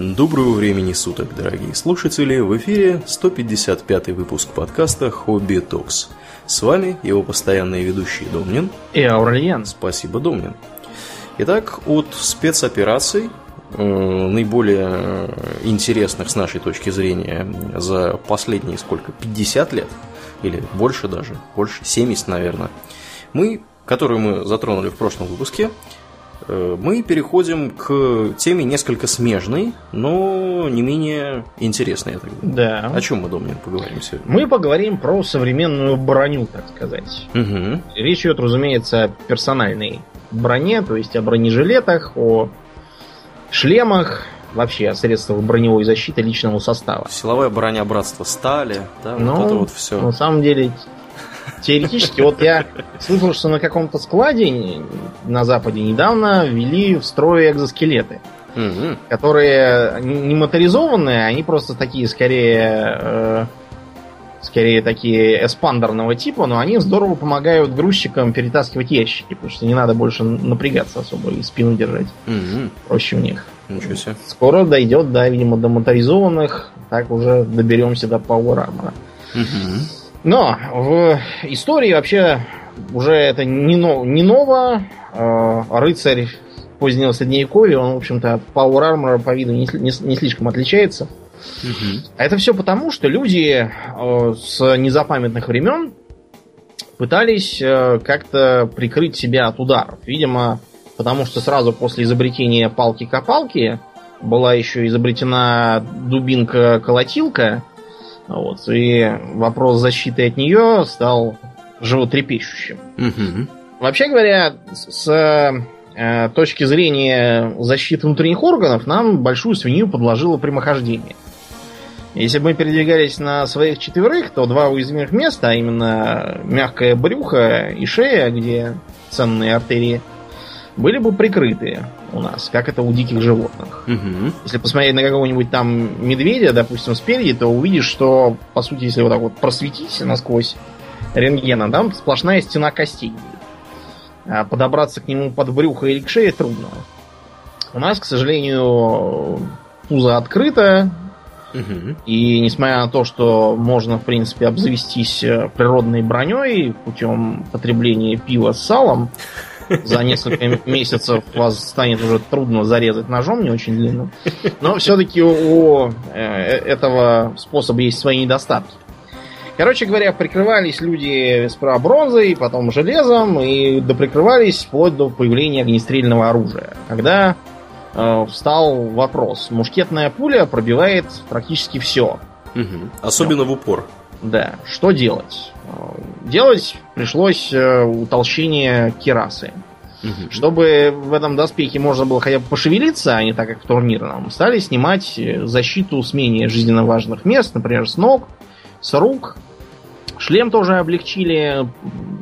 Доброго времени суток, дорогие слушатели, в эфире 155-й выпуск подкаста «Хобби Токс». С вами его постоянные ведущие Домнин и Аурельян. Спасибо, Домнин. Итак, от спецопераций, наиболее интересных с нашей точки зрения за последние сколько, 50 лет, или больше даже, больше 70, наверное, которую мы затронули в прошлом выпуске, мы переходим к теме несколько смежной, но не менее интересной, я так думаю. Да. О чем мы, Домнин, поговорим сегодня? Мы поговорим про современную броню, так сказать. Угу. Речь идет, разумеется, о персональной броне, то есть о бронежилетах, о шлемах, вообще о средствах броневой защиты личного состава. Силовая броня братства стали, да, но, вот это вот все. На самом деле... Теоретически, вот я слышал, что на каком-то складе на Западе недавно ввели в строй экзоскелеты, которые не моторизованные, они просто такие, скорее такие эспандерного типа, но они здорово помогают грузчикам перетаскивать ящики, потому что не надо больше напрягаться особо и спину держать. Проще у них. Ничего себе. Скоро дойдет, да, видимо, до моторизованных, так уже доберемся до Power Armor. Но в истории вообще уже это не ново. Рыцарь позднего средневековья, он, в общем-то, от Power Armor по виду не слишком отличается. А это все потому, что люди с незапамятных времен пытались как-то прикрыть себя от ударов. Видимо, потому что сразу после изобретения палки-копалки была еще изобретена дубинка-колотилка. Вот, и вопрос защиты от нее стал животрепещущим. Вообще говоря, с точки зрения защиты внутренних органов нам большую свинью подложило прямохождение. Если бы мы передвигались на своих четверых, то два уязвимых места, а именно мягкое брюхо и шея, где ценные артерии, были бы прикрыты у нас, как это у диких животных. Если посмотреть на какого-нибудь там медведя, допустим, спереди, то увидишь, что, по сути, если вот так вот просветить насквозь рентгена, там сплошная стена костей. А подобраться к нему под брюхо или к шее трудно. У нас, к сожалению, пузо открыто, и несмотря на то, что можно, в принципе, обзавестись природной броней путем потребления пива с салом, за несколько месяцев вас станет уже трудно зарезать ножом, не очень длинным. Но все-таки у этого способа есть свои недостатки. Короче говоря, прикрывались люди сперва бронзой, потом железом, и доприкрывались вплоть до появления огнестрельного оружия. Когда встал вопрос, мушкетная пуля пробивает практически все. Особенно в упор. Да, что делать? Делать пришлось утолщение кирасы. Чтобы в этом доспехе можно было хотя бы пошевелиться, а не так, как в турнирном, стали снимать защиту с менее жизненно важных мест, например, с ног, с рук. Шлем тоже облегчили,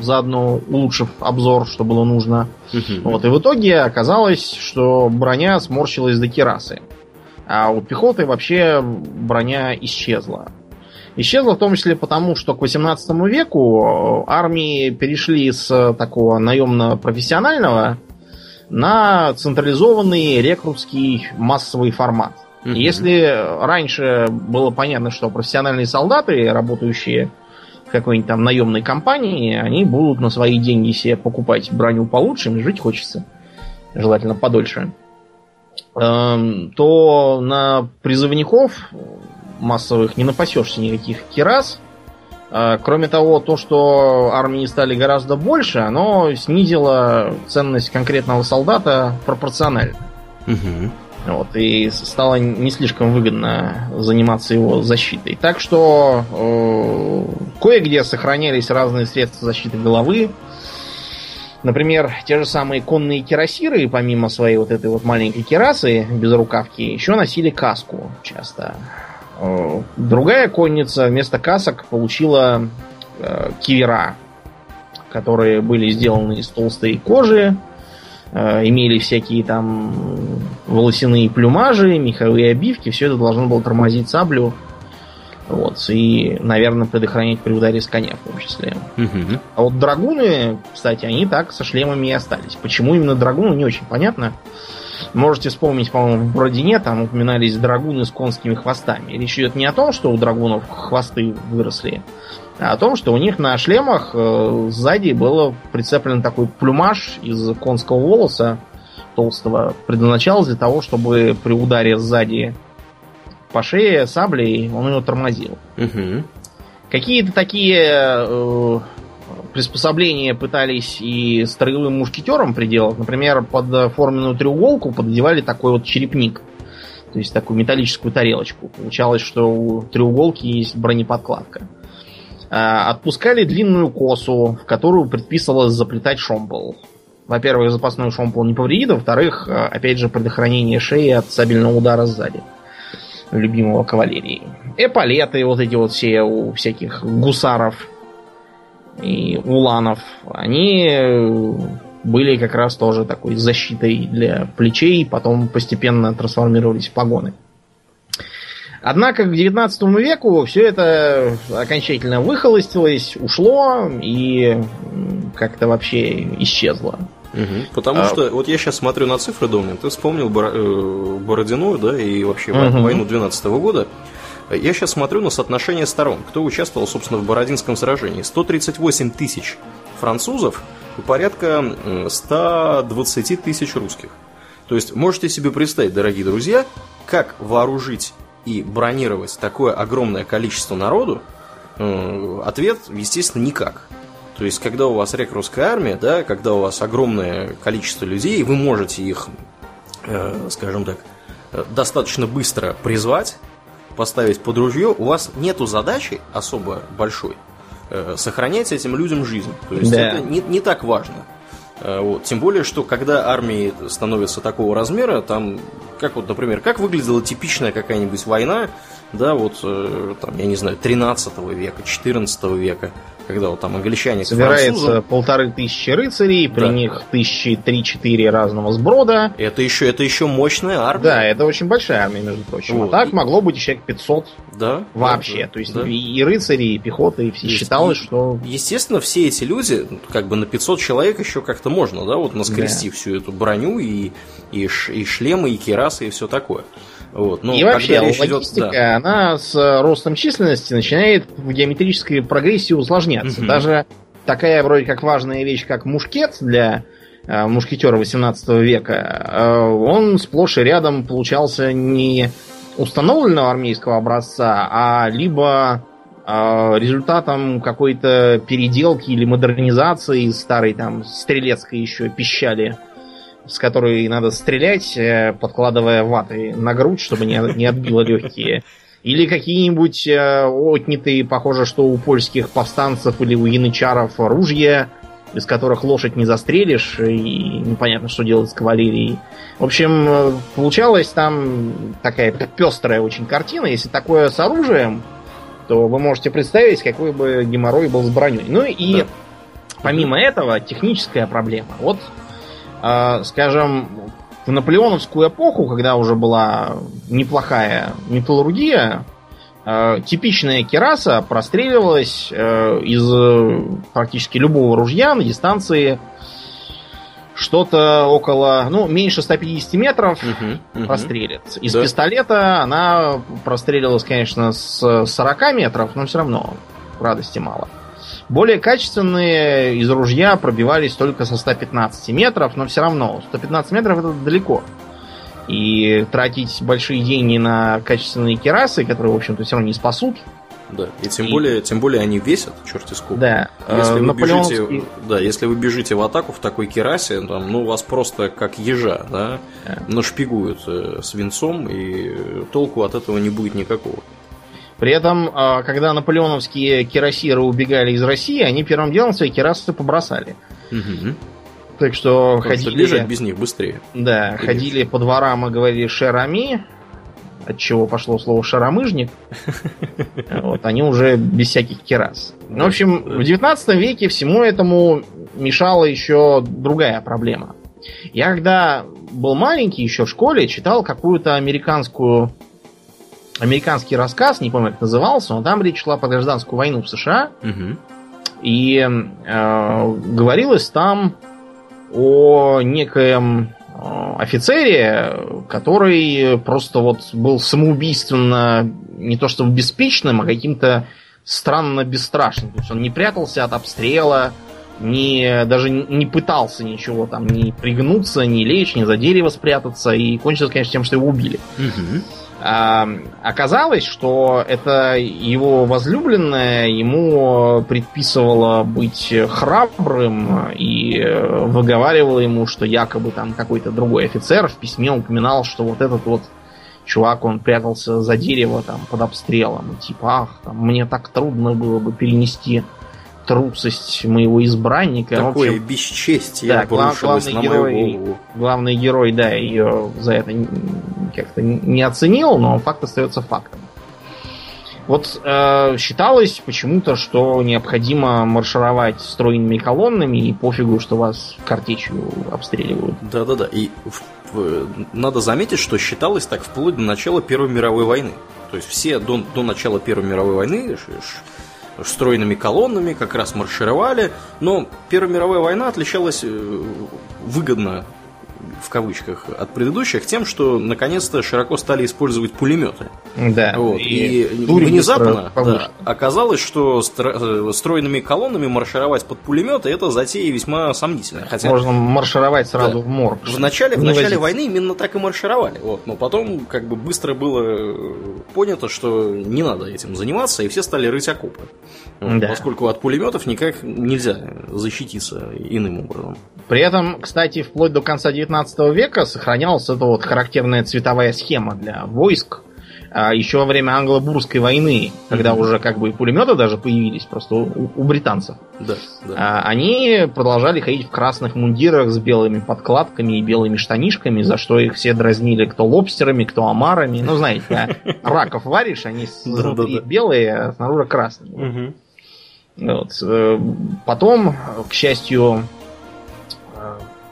заодно улучшив обзор, что было нужно. Вот, и в итоге оказалось, что броня сморщилась до кирасы. А у пехоты вообще броня исчезла. Исчезло в том числе потому, что к 18 веку армии перешли с такого наемно-профессионального на централизованный рекрутский массовый формат. Если раньше было понятно, что профессиональные солдаты, работающие в какой-нибудь там наемной компании, они будут на свои деньги себе покупать броню получше, им жить хочется, желательно подольше, то на призывников... массовых не напасешься никаких кирас. Кроме того, то, что армии стали гораздо больше, оно снизило ценность конкретного солдата пропорционально. Вот, и стало не слишком выгодно заниматься его защитой. Так что кое-где сохранялись разные средства защиты головы. Например, те же самые конные кирасиры, помимо своей вот этой вот маленькой кирасы без рукавки, еще носили каску часто. Другая конница вместо касок получила кивера, которые были сделаны из толстой кожи, имели всякие там волосяные плюмажи, меховые обивки. Все это должно было тормозить саблю, вот, и, наверное, предохранять при ударе с коня в том числе. А вот драгуны, кстати, они так со шлемами и остались. Почему именно драгуны, не очень понятно. Можете вспомнить, по-моему, в Бородине там упоминались драгуны с конскими хвостами. Речь идет не о том, что у драгунов хвосты выросли, а о том, что у них на шлемах сзади был прицеплен такой плюмаж из конского волоса толстого. Предназначался для того, чтобы при ударе сзади по шее саблей он ее тормозил. Угу. Какие-то такие приспособления пытались и с строевым мушкетером приделать. Например, под форменную треуголку поддевали такой вот черепник. То есть такую металлическую тарелочку. Получалось, что у треуголки есть бронеподкладка. Отпускали длинную косу, в которую предписывалось заплетать шомпол. Во-первых, запасной шомпол не повредит, а во-вторых, опять же, предохранение шеи от сабельного удара сзади любимого кавалерии. Эполеты, вот эти вот все у всяких гусаров и уланов, они были как раз тоже такой защитой для плечей, потом постепенно трансформировались в погоны. Однако к 19 веку все это окончательно выхолостилось, ушло и как-то вообще исчезло. Угу. Потому что, вот я сейчас смотрю на цифры, Домнин, ты вспомнил Бородину, да, и вообще войну 12-го года. Я сейчас смотрю на соотношение сторон, кто участвовал, собственно, в Бородинском сражении. 138 тысяч французов и порядка 120 тысяч русских. То есть, можете себе представить, дорогие друзья, как вооружить и бронировать такое огромное количество народу? Ответ, естественно, никак. То есть, когда у вас русская армия, да, когда у вас огромное количество людей, вы можете их, скажем так, достаточно быстро призвать, поставить под ружье, у вас нету задачи особо большой сохранять этим людям жизнь. То есть, да, это не так важно. Вот. Тем более, что когда армии становятся такого размера, там, как вот, например, как выглядела типичная какая-нибудь война, да, вот, там, я не знаю, 13 века, 14 века, когда вот там англичане с французом... Собирается 1500 рыцарей, при них 3-4 разного сброда. Это еще мощная армия. Да, это очень большая армия, между прочим. Вот. А так могло быть человек 500 вообще. Да, то есть и рыцари, и пехота, и все. Считалось, что... Естественно, все эти люди, как бы на 500 человек еще как-то можно, да, вот наскрести всю эту броню, и шлемы, и керасы, и все такое. Вот. Но и вообще логистика, она с ростом численности начинает в геометрической прогрессии усложняться. Даже такая вроде как важная вещь, как мушкет для мушкетера 18 века, он сплошь и рядом получался не установленного армейского образца, а либо результатом какой-то переделки или модернизации старой там стрелецкой еще пищали, с которой надо стрелять, подкладывая ваты на грудь, чтобы не отбило легкие. Или какие-нибудь отнятые, похоже, что у польских повстанцев или у янычаров ружья, из которых лошадь не застрелишь, и непонятно, что делать с кавалерией. В общем, получалась там такая пестрая очень картина. Если такое с оружием, то вы можете представить, какой бы геморрой был с броней. Ну и помимо этого, техническая проблема. Вот, скажем, в наполеоновскую эпоху, когда уже была неплохая металлургия, типичная кераса простреливалась из практически любого ружья на дистанции что-то около, меньше 150 метров прострелит. Из пистолета она прострелилась, конечно, с 40 метров, но все равно радости мало. Более качественные из ружья пробивались только со 115 метров, но все равно 115 метров это далеко. И тратить большие деньги на качественные керасы, которые, в общем-то, все равно не спасут. Да, и тем более они весят, черти сколько. Да. Если вы бежите в атаку в такой керасе, там, вас просто как ежа, нашпигуют свинцом, и толку от этого не будет никакого. При этом, когда наполеоновские кирасиры убегали из России, они первым делом свои кирасы побросали. Так что ходили... Лежать без них быстрее. Да, ходили по дворам и говорили «шерами», от чего пошло слово «шаромыжник». Вот, они уже без всяких кирас. В общем, в 19 веке всему этому мешала еще другая проблема. Я, когда был маленький, еще в школе, читал какую-то американский рассказ, не помню, как назывался, но там речь шла про гражданскую войну в США. И говорилось там о некоем офицере, который просто вот был самоубийственно не то чтобы беспечным, а каким-то странно бесстрашным. То есть он не прятался от обстрела, даже не пытался ничего там, не пригнуться, не лечь, не за дерево спрятаться. И кончилось, конечно, тем, что его убили. Угу. Оказалось, что это его возлюбленная ему предписывала быть храбрым и выговаривала ему, что якобы там какой-то другой офицер в письме упоминал, что вот этот вот чувак, он прятался за дерево там под обстрелом. И типа, ах, там, мне так трудно было бы перенести трусость моего избранника. Такое, в общем, бесчестие, да, порушилось на мою голову. Главный герой, да, ее за это как-то не оценил, но факт остается фактом. Вот считалось почему-то, что необходимо маршировать стройными колоннами, и пофигу, что вас картечью обстреливают. Да-да-да, и надо заметить, что считалось так вплоть до начала Первой мировой войны. То есть все до начала Первой мировой войны стройными колоннами как раз маршировали, но Первая мировая война отличалась выгодно, в кавычках, от предыдущих тем, что наконец-то широко стали использовать пулеметы. Да. Вот. И внезапно оказалось, что стройными колоннами маршировать под пулеметы — это затея весьма сомнительная. Хотя можно маршировать сразу в морг. В начале войны именно так и маршировали. Вот. Но потом как бы быстро было понято, что не надо этим заниматься, и все стали рыть окопы. Вот. Да. Поскольку от пулеметов никак нельзя защититься иным образом. При этом, кстати, вплоть до конца 19 века сохранялась эта вот характерная цветовая схема для войск. Еще во время англо-бурской войны, когда уже как бы и пулеметы даже появились просто у британцев, да. Они продолжали ходить в красных мундирах с белыми подкладками и белыми штанишками, за что их все дразнили кто лобстерами, кто омарами. Ну, знаете, да, раков варишь, они изнутри белые, а снаружи красные. Вот. Потом, к счастью,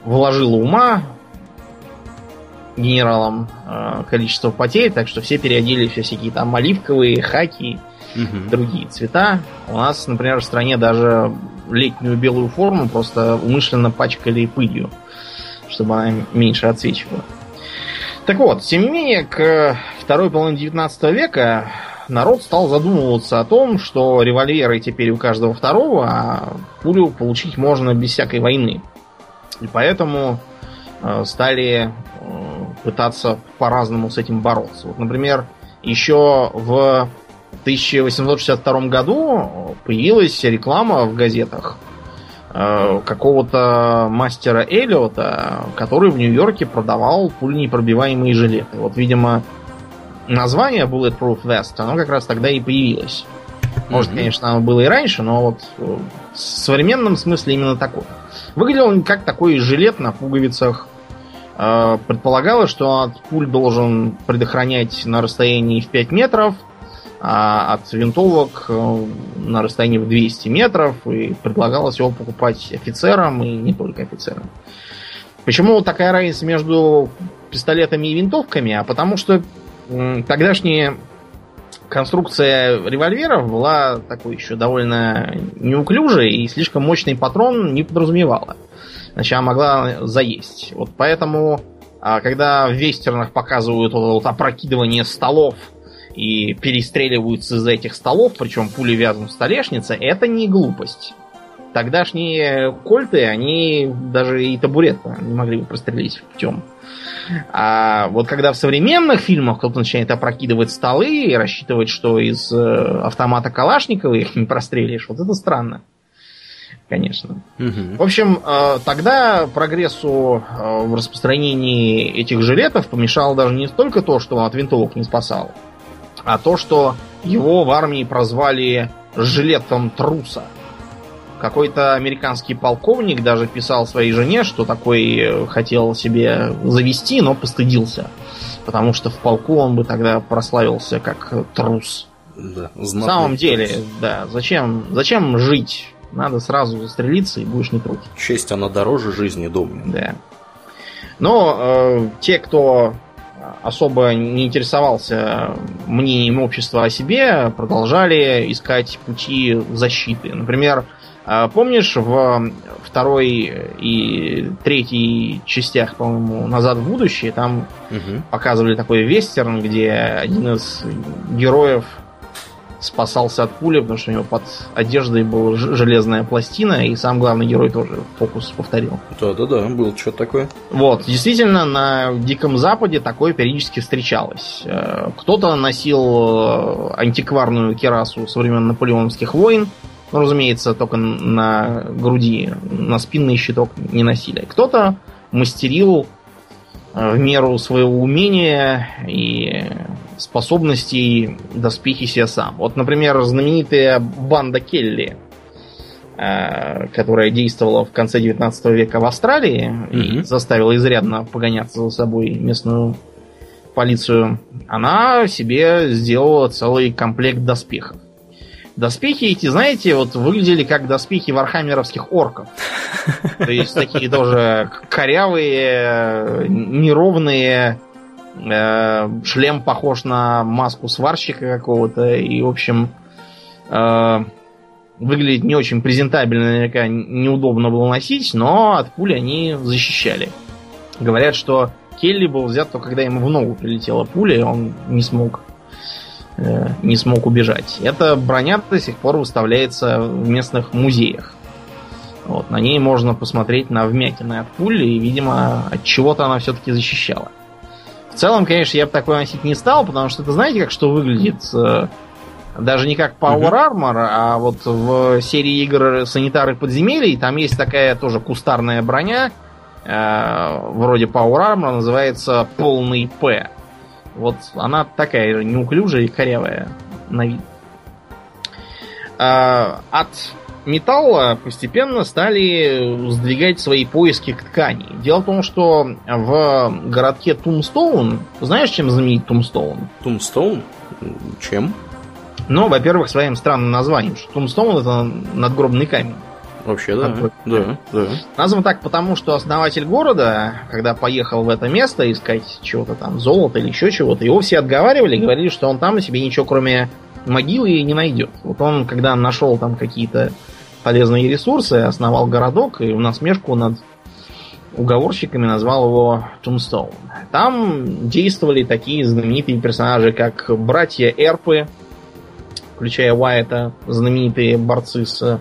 вложила ума генералам количество потерь, так что все переоделись во всякие там оливковые, хаки, другие цвета. У нас, например, в стране даже летнюю белую форму просто умышленно пачкали пылью, чтобы она меньше отсвечивала. Так вот, тем не менее, к второй половине 19 века народ стал задумываться о том, что револьверы теперь у каждого второго, а пулю получить можно без всякой войны. И поэтому стали пытаться по-разному с этим бороться. Вот, например, еще в 1862 году появилась реклама в газетах какого-то мастера Эллиота, который в Нью-Йорке продавал пуленепробиваемые жилеты. Вот, видимо, название Bulletproof Vest, оно как раз тогда и появилось. Может, конечно, оно было и раньше, но вот в современном смысле именно такое. Выглядел он как такой жилет на пуговицах. Предполагалось, что от пуль должен предохранять на расстоянии в 5 метров, а от винтовок на расстоянии в 200 метров. И предлагалось его покупать офицерам и не только офицерам. Почему такая разница между пистолетами и винтовками? А потому что тогдашние... конструкция револьверов была такой еще довольно неуклюжей, и слишком мощный патрон не подразумевала. Значит, она могла заесть. Вот поэтому, когда в вестернах показывают вот опрокидывание столов и перестреливаются из этих столов, причем пули вязнут в столешнице, это не глупость. Тогдашние кольты, они даже и табурет не могли бы прострелить путем. А вот когда в современных фильмах кто-то начинает опрокидывать столы и рассчитывать, что из автомата Калашникова их не прострелишь, вот это странно, конечно. В общем, тогда прогрессу в распространении этих жилетов помешало даже не только то, что он от винтовок не спасал, а то, что его в армии прозвали «жилетом труса». Какой-то американский полковник даже писал своей жене, что такой хотел себе завести, но постыдился. Потому что в полку он бы тогда прославился как трус. Да, на самом деле, трус. Да, зачем жить? Надо сразу застрелиться, и будешь не трус. Честь, она дороже жизни, Домнин. Да. Но те, кто особо не интересовался мнением общества о себе, продолжали искать пути защиты. Например, Помнишь, в второй и третьей частях, по-моему, «Назад в будущее», там показывали такой вестерн, где один из героев спасался от пули, потому что у него под одеждой была железная пластина, и сам главный герой тоже фокус повторил. Да-да-да, было что-то такое. Вот, действительно, на Диком Западе такое периодически встречалось. Кто-то носил антикварную кирасу со времен наполеоновских войн, ну, разумеется, только на груди, на спинный щиток не носили. Кто-то мастерил в меру своего умения и способностей доспехи себе сам. Вот, например, знаменитая банда Келли, которая действовала в конце 19 века в Австралии и заставила изрядно погоняться за собой местную полицию, она себе сделала целый комплект доспехов. Доспехи эти, знаете, вот выглядели как доспехи вархаммеровских орков. То есть такие тоже корявые, неровные. Шлем похож на маску сварщика какого-то. И, в общем, выглядит не очень презентабельно. Наверняка неудобно было носить, но от пули они защищали. Говорят, что Келли был взят только когда ему в ногу прилетела пуля, и он не смог убежать. Эта броня до сих пор выставляется в местных музеях. Вот, на ней можно посмотреть на вмятины от пули, и, видимо, от чего-то она все-таки защищала. В целом, конечно, я бы такое носить не стал, потому что, это знаете, как что выглядит? Даже не как Power Armor, а вот в серии игр «Санитары подземелий» там есть такая тоже кустарная броня, вроде Power Armor, называется «Полный П». Вот она такая неуклюжая и корявая на вид. От металла постепенно стали сдвигать свои поиски к ткани. Дело в том, что в городке Tombstone... Знаешь, чем знаменит Tombstone? Tombstone? Чем? Ну, во-первых, своим странным названием. Что Tombstone — это надгробный камень. Вообще, да. Да. Назван так потому, что основатель города, когда поехал в это место искать чего-то там, золото или еще чего-то, его все отговаривали, говорили, что он там себе ничего кроме могилы не найдет. Вот он, когда нашел там какие-то полезные ресурсы, основал городок и в насмешку над уговорщиками назвал его Tombstone. Там действовали такие знаменитые персонажи, как братья Эрпы, включая Уайта, знаменитые борцы с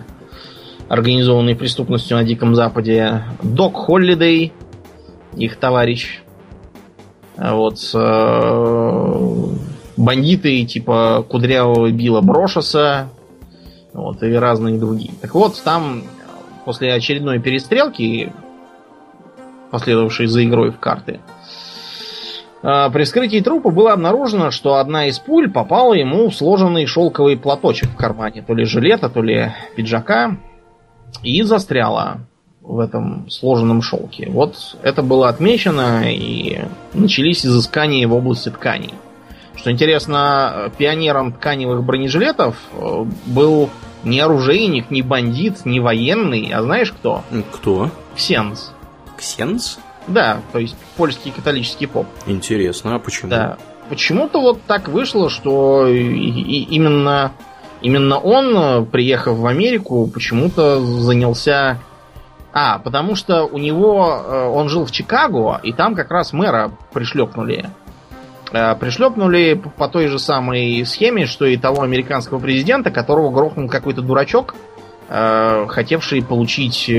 организованной преступностью на Диком Западе, Док Холлидей, их товарищ, вот, бандиты типа кудрявого Билла Брошеса, вот, и разные другие. Так вот, там после очередной перестрелки, последовавшей за игрой в карты, при вскрытии трупа было обнаружено, что одна из пуль попала ему в сложенный шелковый платочек в кармане, то ли жилета, то ли пиджака, и застряла в этом сложенном шелке. Вот это было отмечено, и начались изыскания в области тканей. Что интересно, пионером тканевых бронежилетов был не оружейник, не бандит, не военный, а знаешь кто? Кто? Ксенз. Ксенз? Да, то есть польский католический поп. Интересно, а почему? Да. Почему-то вот так вышло, что именно он, приехав в Америку, почему-то занялся... потому что у него... Он жил в Чикаго, и там как раз мэра пришлепнули. Пришлепнули по той же самой схеме, что и того американского президента, которого грохнул какой-то дурачок, хотевший получить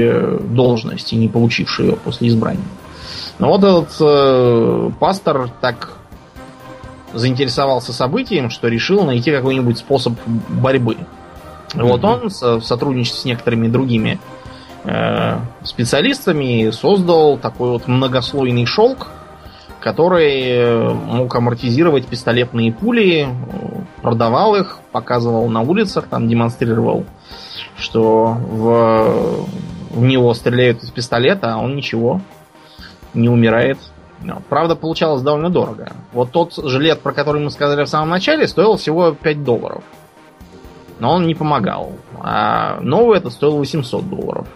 должность и не получивший ее после избрания. Но вот этот пастор так заинтересовался событием, что решил найти какой-нибудь способ борьбы. Вот он в сотрудничестве с некоторыми другими специалистами создал такой вот многослойный шелк, который мог амортизировать пистолетные пули, продавал их, показывал на улицах, там демонстрировал, что в него стреляют из пистолета, а он ничего, не умирает. Правда, получалось довольно дорого. Вот тот жилет, про который мы сказали в самом начале, стоил всего $5. Но он не помогал. А новый этот стоил $800. Ух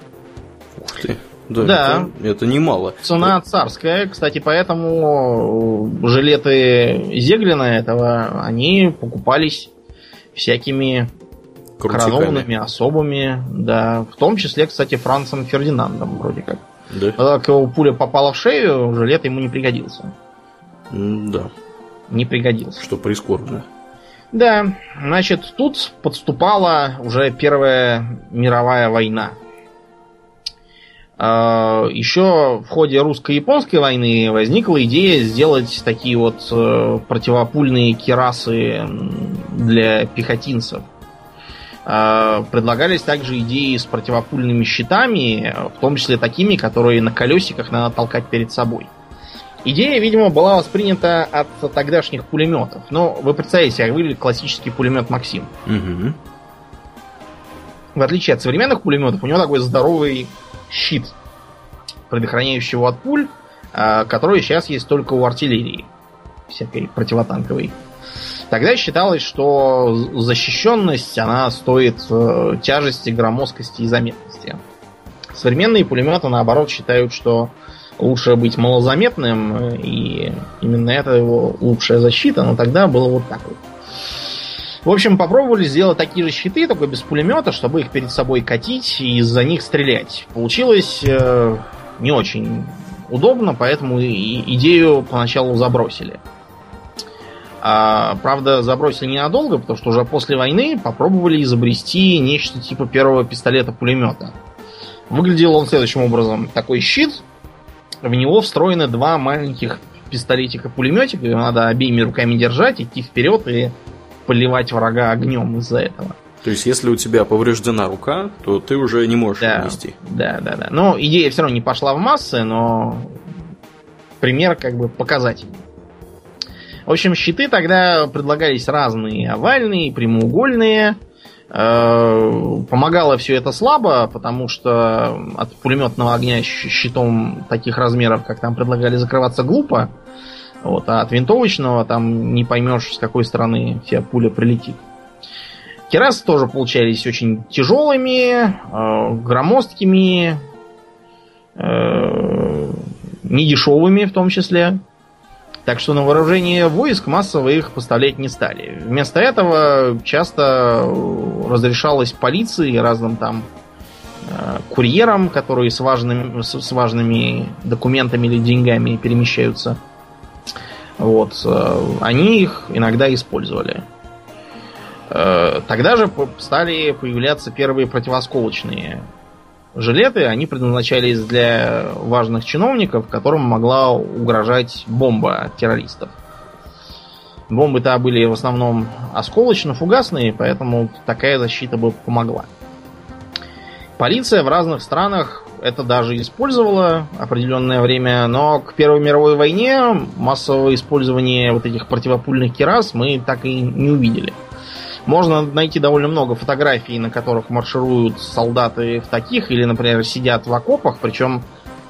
ты. Да. Это немало. Цена царская. Кстати, поэтому жилеты Зеглина этого, они покупались всякими коронованными особами, да. В том числе, кстати, Францем Фердинандом вроде как. Да. Когда его пуля попала в шею, жилет ему не пригодился. Да. Не пригодился. Что прискорбно. Да, значит, тут подступала уже Первая мировая война. Еще в ходе русско-японской войны возникла идея сделать такие вот противопульные кирасы для пехотинцев. Предлагались также идеи с противопульными щитами, в том числе такими, которые на колесиках надо толкать перед собой. Идея, видимо, была воспринята от тогдашних пулеметов. Но вы представите себе, как выглядит классический пулемет «Максим». Угу. В отличие от современных пулеметов, у него такой здоровый щит, предохраняющий его от пуль, который сейчас есть только у артиллерии всякой противотанковой. Тогда считалось, что защищенность, она стоит тяжести, громоздкости и заметности. Современные пулеметы, наоборот, считают, что лучше быть малозаметным, и именно это его лучшая защита, но тогда было вот так вот. В общем, попробовали сделать такие же щиты, только без пулемета, чтобы их перед собой катить и из-за них стрелять. Получилось не очень удобно, поэтому и идею поначалу забросили. Правда, забросили ненадолго, потому что уже после войны попробовали изобрести нечто типа первого пистолета-пулемета. Выглядел он следующим образом. Такой щит, в него встроены два маленьких пистолетика-пулеметика, его надо обеими руками держать, идти вперед и поливать врага огнем из-за этого. То есть, если у тебя повреждена рука, то ты уже не можешь нести. Да. Но идея все равно не пошла в массы, но пример как бы показательный. В общем, щиты тогда предлагались разные. Овальные, прямоугольные. Помогало все это слабо, потому что от пулеметного огня щитом таких размеров, как там предлагали, закрываться глупо. Вот, а от винтовочного там не поймешь, с какой стороны тебе пуля прилетит. Кирасы тоже получались очень тяжелыми, громоздкими, недешевыми в том числе. Так что на вооружение войск массово их поставлять не стали. Вместо этого часто разрешалось полиции и разным там курьерам, которые с важными документами или деньгами перемещаются. Вот, они их иногда использовали. Тогда же стали появляться первые противосколочные жилеты. Они предназначались для важных чиновников, которым могла угрожать бомба от террористов. Бомбы-то были в основном осколочно-фугасные, поэтому такая защита бы помогла. Полиция в разных странах это даже использовала определенное время, но к Первой мировой войне массового использования вот этих противопульных кирас мы так и не увидели. Можно найти довольно много фотографий, на которых маршируют солдаты в таких, или, например, сидят в окопах, причем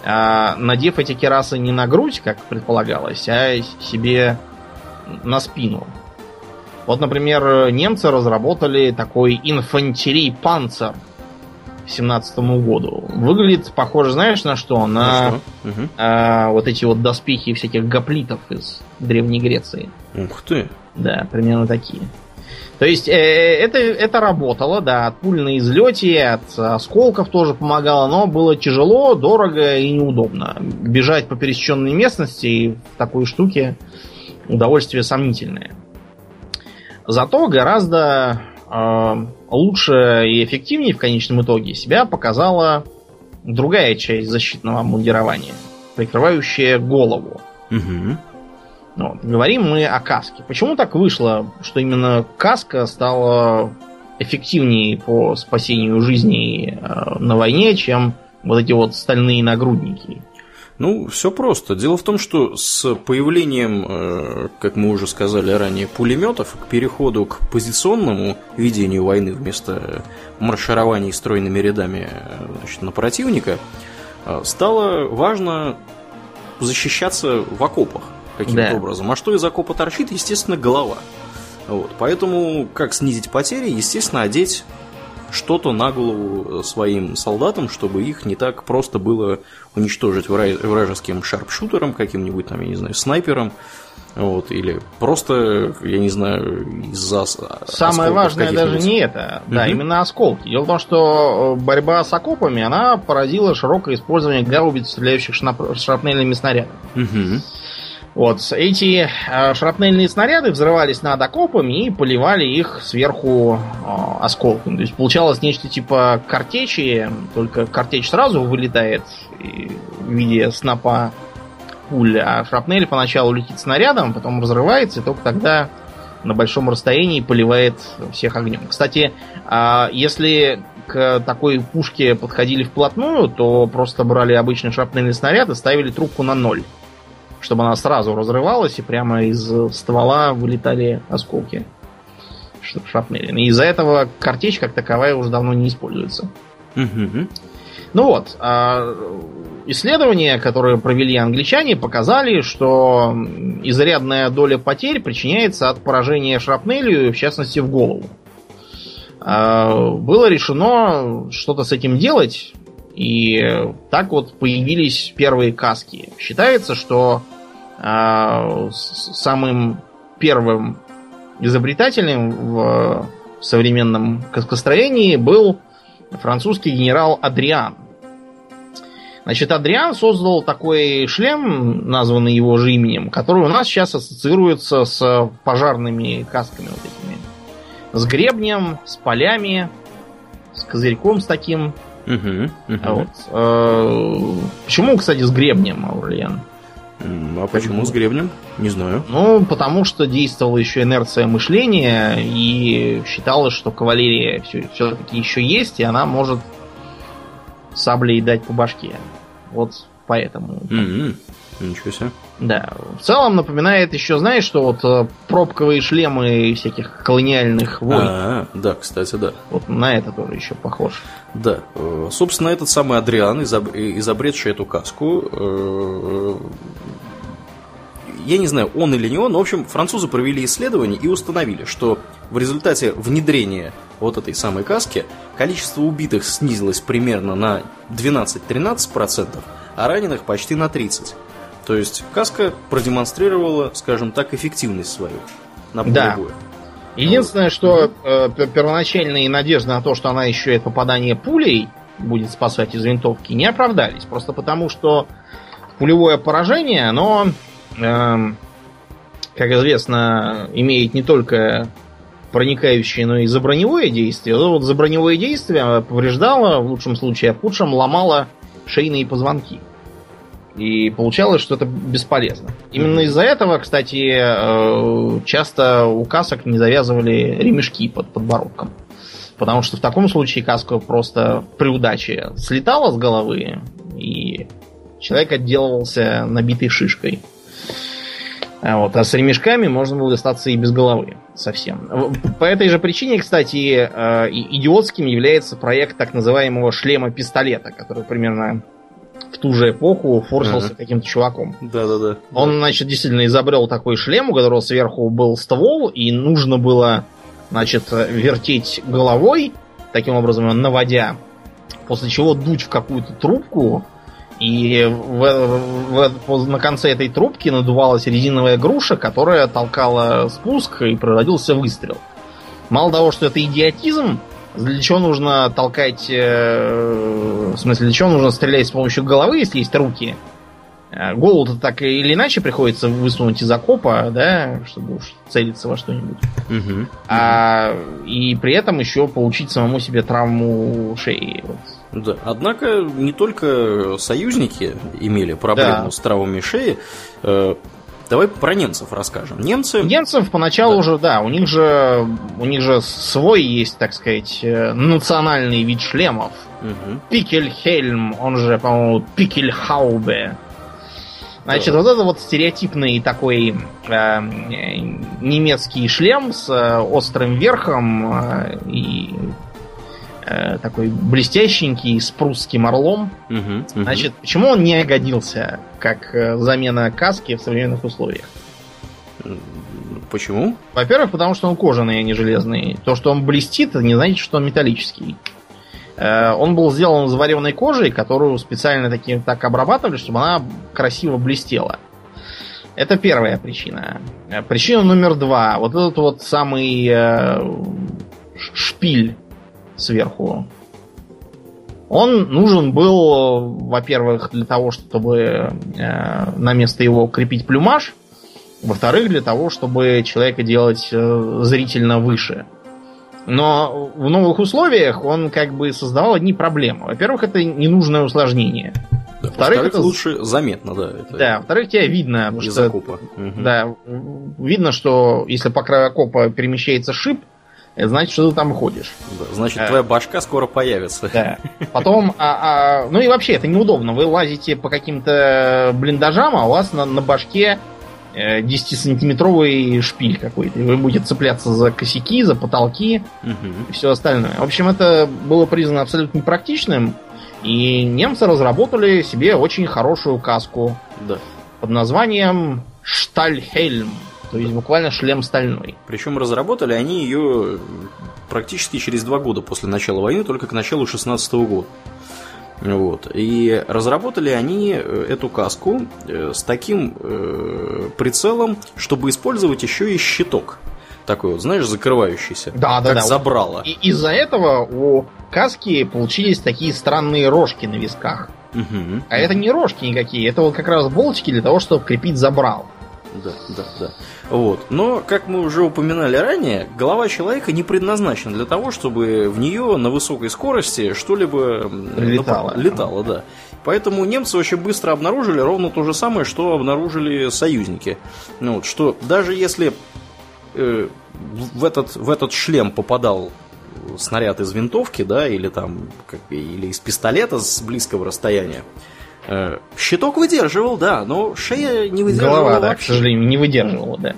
надев эти кирасы не на грудь, как предполагалось, а себе на спину. Вот, например, немцы разработали такой инфантерий-панцер к 1917 году. Выглядит, похоже, знаешь, на что? На что? Угу. Вот эти вот доспехи всяких гоплитов из Древней Греции. Ух ты! Да, примерно такие. То есть это работало, да, от пуль на излете, от осколков тоже помогало, но было тяжело, дорого и неудобно. Бежать по пересеченной местности в такой штуке удовольствие сомнительное. Зато гораздо лучше и эффективнее в конечном итоге себя показала другая часть защитного обмундирования, прикрывающая голову. Угу. Вот, говорим мы о каске. Почему так вышло, что именно каска стала эффективнее по спасению жизни на войне, чем вот эти вот стальные нагрудники? Ну, все просто. Дело в том, что с появлением, как мы уже сказали ранее, пулеметов, к переходу к позиционному ведению войны вместо марширования стройными рядами, значит, на противника, стало важно защищаться в окопах каким-то образом. А что из окопа торчит? Естественно, голова. Вот. Поэтому, как снизить потери? Естественно, одеть что-то на голову своим солдатам, чтобы их не так просто было уничтожить вражеским шарпшутером каким-нибудь, там, я не знаю, снайпером. Вот, или просто, я не знаю, из-за самое важное даже не это, да, именно осколки. Дело в том, что борьба с окопами, она породила широкое использование гаубиц, стреляющих шрапнельными снарядами. Вот, эти шрапнельные снаряды взрывались над окопами и поливали их сверху осколками. То есть получалось нечто типа картечи, только картечь сразу вылетает в виде снопа пуль, а шрапнель поначалу летит снарядом, потом разрывается, и только тогда на большом расстоянии поливает всех огнем. Кстати, если к такой пушке подходили вплотную, то просто брали обычный шрапнельный снаряд и ставили трубку на ноль, чтобы она сразу разрывалась, и прямо из ствола вылетали осколки шрапнели. И из-за этого картечь как таковая уже давно не используется. Ну вот, исследования, которые провели англичане, показали, что изрядная доля потерь причиняется от поражения шрапнелью, в частности, в голову. Было решено что-то с этим делать, и так вот появились первые каски. Считается, что самым первым изобретателем в современном каскостроении был французский генерал Адриан. Значит, Адриан создал такой шлем, названный его же именем, который у нас сейчас ассоциируется с пожарными касками вот этими. С гребнем, с полями, с козырьком с таким. Почему, кстати, с гребнем, Аурельян? А почему с гребнем? Не знаю. Ну, потому что действовала еще инерция мышления, и считалось, что кавалерия все-таки еще есть, и она может саблей дать по башке. Вот поэтому. Ничего себе. Да. В целом напоминает еще, знаешь, что вот пробковые шлемы всяких колониальных войн. Да, кстати, да. Вот на это тоже еще похож. Да. Собственно, этот самый Адриан, изобретший эту каску, я не знаю, он или не он, но, в общем, французы провели исследование и установили, что в результате внедрения вот этой самой каски количество убитых снизилось примерно на 12-13%, а раненых почти на 30%. То есть каска продемонстрировала, скажем так, эффективность свою на поле боя. Единственное, что первоначальные надежды на то, что она еще и от попадания пулей будет спасать из винтовки, не оправдались. Просто потому, что пулевое поражение, оно, как известно, имеет не только проникающее, но и заброневое действие. Вот заброневое действие повреждало, в лучшем случае, а в худшем ломало шейные позвонки. И получалось, что это бесполезно. Именно из-за этого, кстати, часто у касок не завязывали ремешки под подбородком. Потому что в таком случае каска просто при удаче слетала с головы, и человек отделывался набитой шишкой. Вот, а с ремешками можно было остаться и без головы совсем. По этой же причине, кстати, идиотским является проект так называемого шлема-пистолета, который примерно в ту же эпоху форсился каким-то чуваком. Да-да-да. Он, значит, действительно изобрел такой шлем, у которого сверху был ствол, и нужно было, значит, вертеть головой, таким образом наводя, после чего дуть в какую-то трубку, и на конце этой трубки надувалась резиновая груша, которая толкала спуск, и прородился выстрел. Мало того, что это идиотизм, для чего нужно толкать... В смысле, для чего нужно стрелять с помощью головы, если есть руки? Голову-то так или иначе приходится высунуть из окопа, да, чтобы уж целиться во что-нибудь. И при этом еще получить самому себе травму шеи. Да. Однако не только союзники имели проблему с травмами шеи. Давай про немцев расскажем. Немцев поначалу уже, да, у них же свой есть, так сказать, национальный вид шлемов. Пикельхельм, он же, по-моему, Пикельхаубе. Значит, вот это вот стереотипный такой немецкий шлем с острым верхом и такой блестященький, с прусским орлом. Значит, почему он не годился как замена каски в современных условиях? Почему? Во-первых, потому что он кожаный, а не железный. То, что он блестит, не значит, что он металлический. Он был сделан из вареной кожи, которую специально так обрабатывали, чтобы она красиво блестела. Это первая причина. Причина номер два. Вот этот вот самый шпиль сверху. Он нужен был, во-первых, для того, чтобы на место его крепить плюмаж. Во-вторых, для того, чтобы человека делать зрительно выше. Но в новых условиях он как бы создавал одни проблемы. Во-первых, это ненужное усложнение. Да, во-вторых, это... лучше заметно, да. Это... Да, во-вторых, тебя видно. Из окопа. Угу. Да, видно, что если по краю окопа перемещается шип, это значит, что ты там ходишь. Да, значит, твоя башка скоро появится. Да. Потом, ну и вообще, это неудобно. Вы лазите по каким-то блиндажам, а у вас на башке 10-сантиметровый шпиль какой-то. И вы будете цепляться за косяки, за потолки, угу, и все остальное. В общем, это было признано абсолютно непрактичным. И немцы разработали себе очень хорошую каску, да, под названием «Штальхельм». То есть буквально шлем стальной. Причем разработали они ее практически через 2 года после начала войны, только к началу 16-го года. Вот. И разработали они эту каску с таким прицелом, чтобы использовать еще и щиток. Такой вот, знаешь, закрывающийся. Да, да, да. Забрало. И из-за этого у каски получились такие странные рожки на висках. Угу. А это не рожки никакие, это вот как раз болтики для того, чтобы крепить забрал. Да, да, да. Вот. Но, как мы уже упоминали ранее, голова человека не предназначена для того, чтобы в нее на высокой скорости что-либо летало, да. Поэтому немцы очень быстро обнаружили ровно то же самое, что обнаружили союзники. Ну, вот, что даже если в этот шлем попадал снаряд из винтовки, да, или там или из пистолета с близкого расстояния, щиток выдерживал, да, но шея не выдерживала. Голова, да, к сожалению, не выдерживала, да.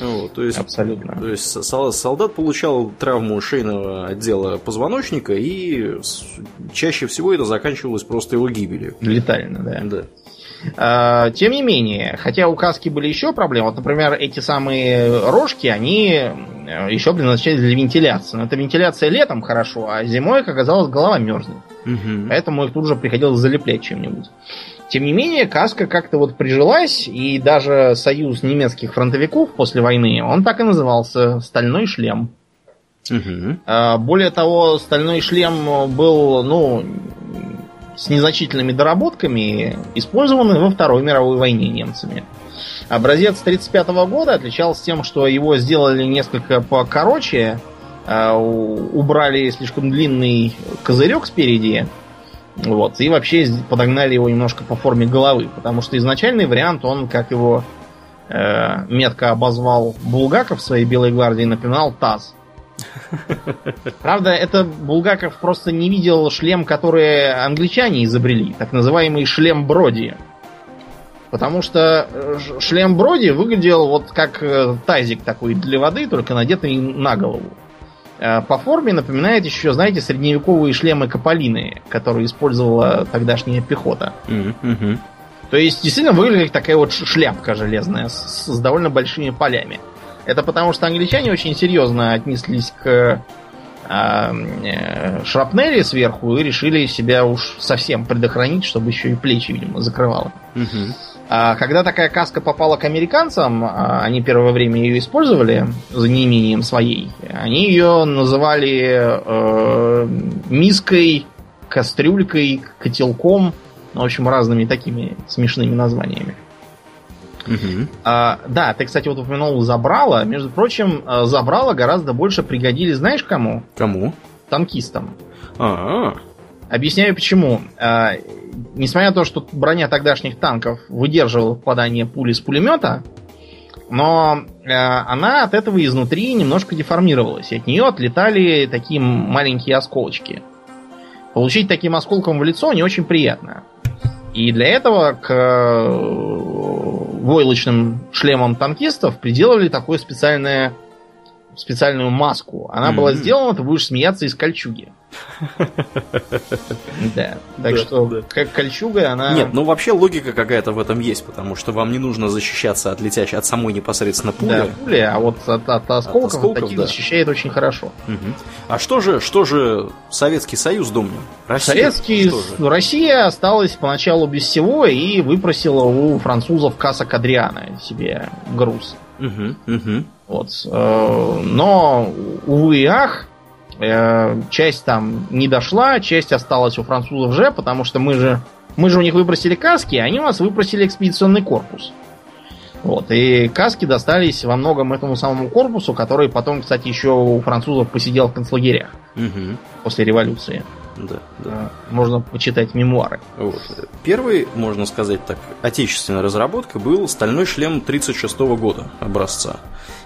Вот, то есть, абсолютно. То есть солдат получал травму шейного отдела позвоночника, и чаще всего это заканчивалось просто его гибелью. Летально, да. Тем не менее, хотя у каски были еще проблемы, вот, например, эти самые рожки, они еще предназначались для вентиляции. Но это вентиляция летом хорошо, а зимой, как оказалось, голова мерзнет. Угу. Поэтому их тут же приходилось залеплять чем-нибудь. Тем не менее, каска как-то вот прижилась, и даже союз немецких фронтовиков после войны, он так и назывался «Стальной шлем». Угу. Более того, «Стальной шлем» был, ну... с незначительными доработками, использованы во Второй мировой войне немцами. Образец 1935 года отличался тем, что его сделали несколько покороче, убрали слишком длинный козырек спереди, вот, и вообще подогнали его немножко по форме головы, потому что изначальный вариант, он, как его метко обозвал Булгаков в своей «Белой гвардии», напоминал таз. Правда, это Булгаков просто не видел шлем, который англичане изобрели, так называемый шлем Броди. Потому что шлем Броди выглядел вот как тазик такой для воды, только надетый на голову. По форме напоминает еще, знаете, средневековые шлемы Каполины, которые использовала тогдашняя пехота. Mm-hmm. То есть действительно выглядит как такая вот шляпка железная с довольно большими полями. Это потому, что англичане очень серьезно отнеслись к шрапнели сверху и решили себя уж совсем предохранить, чтобы еще и плечи, видимо, закрывало. Угу. Когда такая каска попала к американцам, они первое время ее использовали за неимением своей. Они ее называли миской, кастрюлькой, котелком, ну, в общем, разными такими смешными названиями. Угу. Да, ты, кстати, вот упомянул забрало. Между прочим, забрало гораздо больше пригодились, знаешь, кому? Кому? Танкистам. А-а-а. Объясняю почему. Несмотря на то, что броня тогдашних танков выдерживала попадание пули с пулемета, но она от этого изнутри немножко деформировалась. И от нее отлетали такие маленькие осколочки. Получить таким осколком в лицо не очень приятно. И для этого к войлочным шлемом танкистов приделывали такое специальное специальную маску. Она была сделана, ты будешь смеяться, из кольчуги. Да. Так что, как кольчуга, она... Нет, ну вообще логика какая-то в этом есть, потому что вам не нужно защищаться от летящей, от самой непосредственно пули. Да, пули, а вот от осколков таких защищает очень хорошо. А что же Советский Союз, думаю? Россия осталась поначалу без всего и выпросила у французов касок Адриана себе груз. Вот. Но, увы и ах, часть там не дошла, часть осталась у французов же, потому что мы же у них выпросили каски, а они у нас выпросили экспедиционный корпус. Вот. И каски достались во многом этому самому корпусу, который потом, кстати, еще у французов посидел в концлагерях после революции. Да. Можно почитать мемуары. Вот. Первый, можно сказать так, отечественная разработка был стальной шлем 1936 года образца.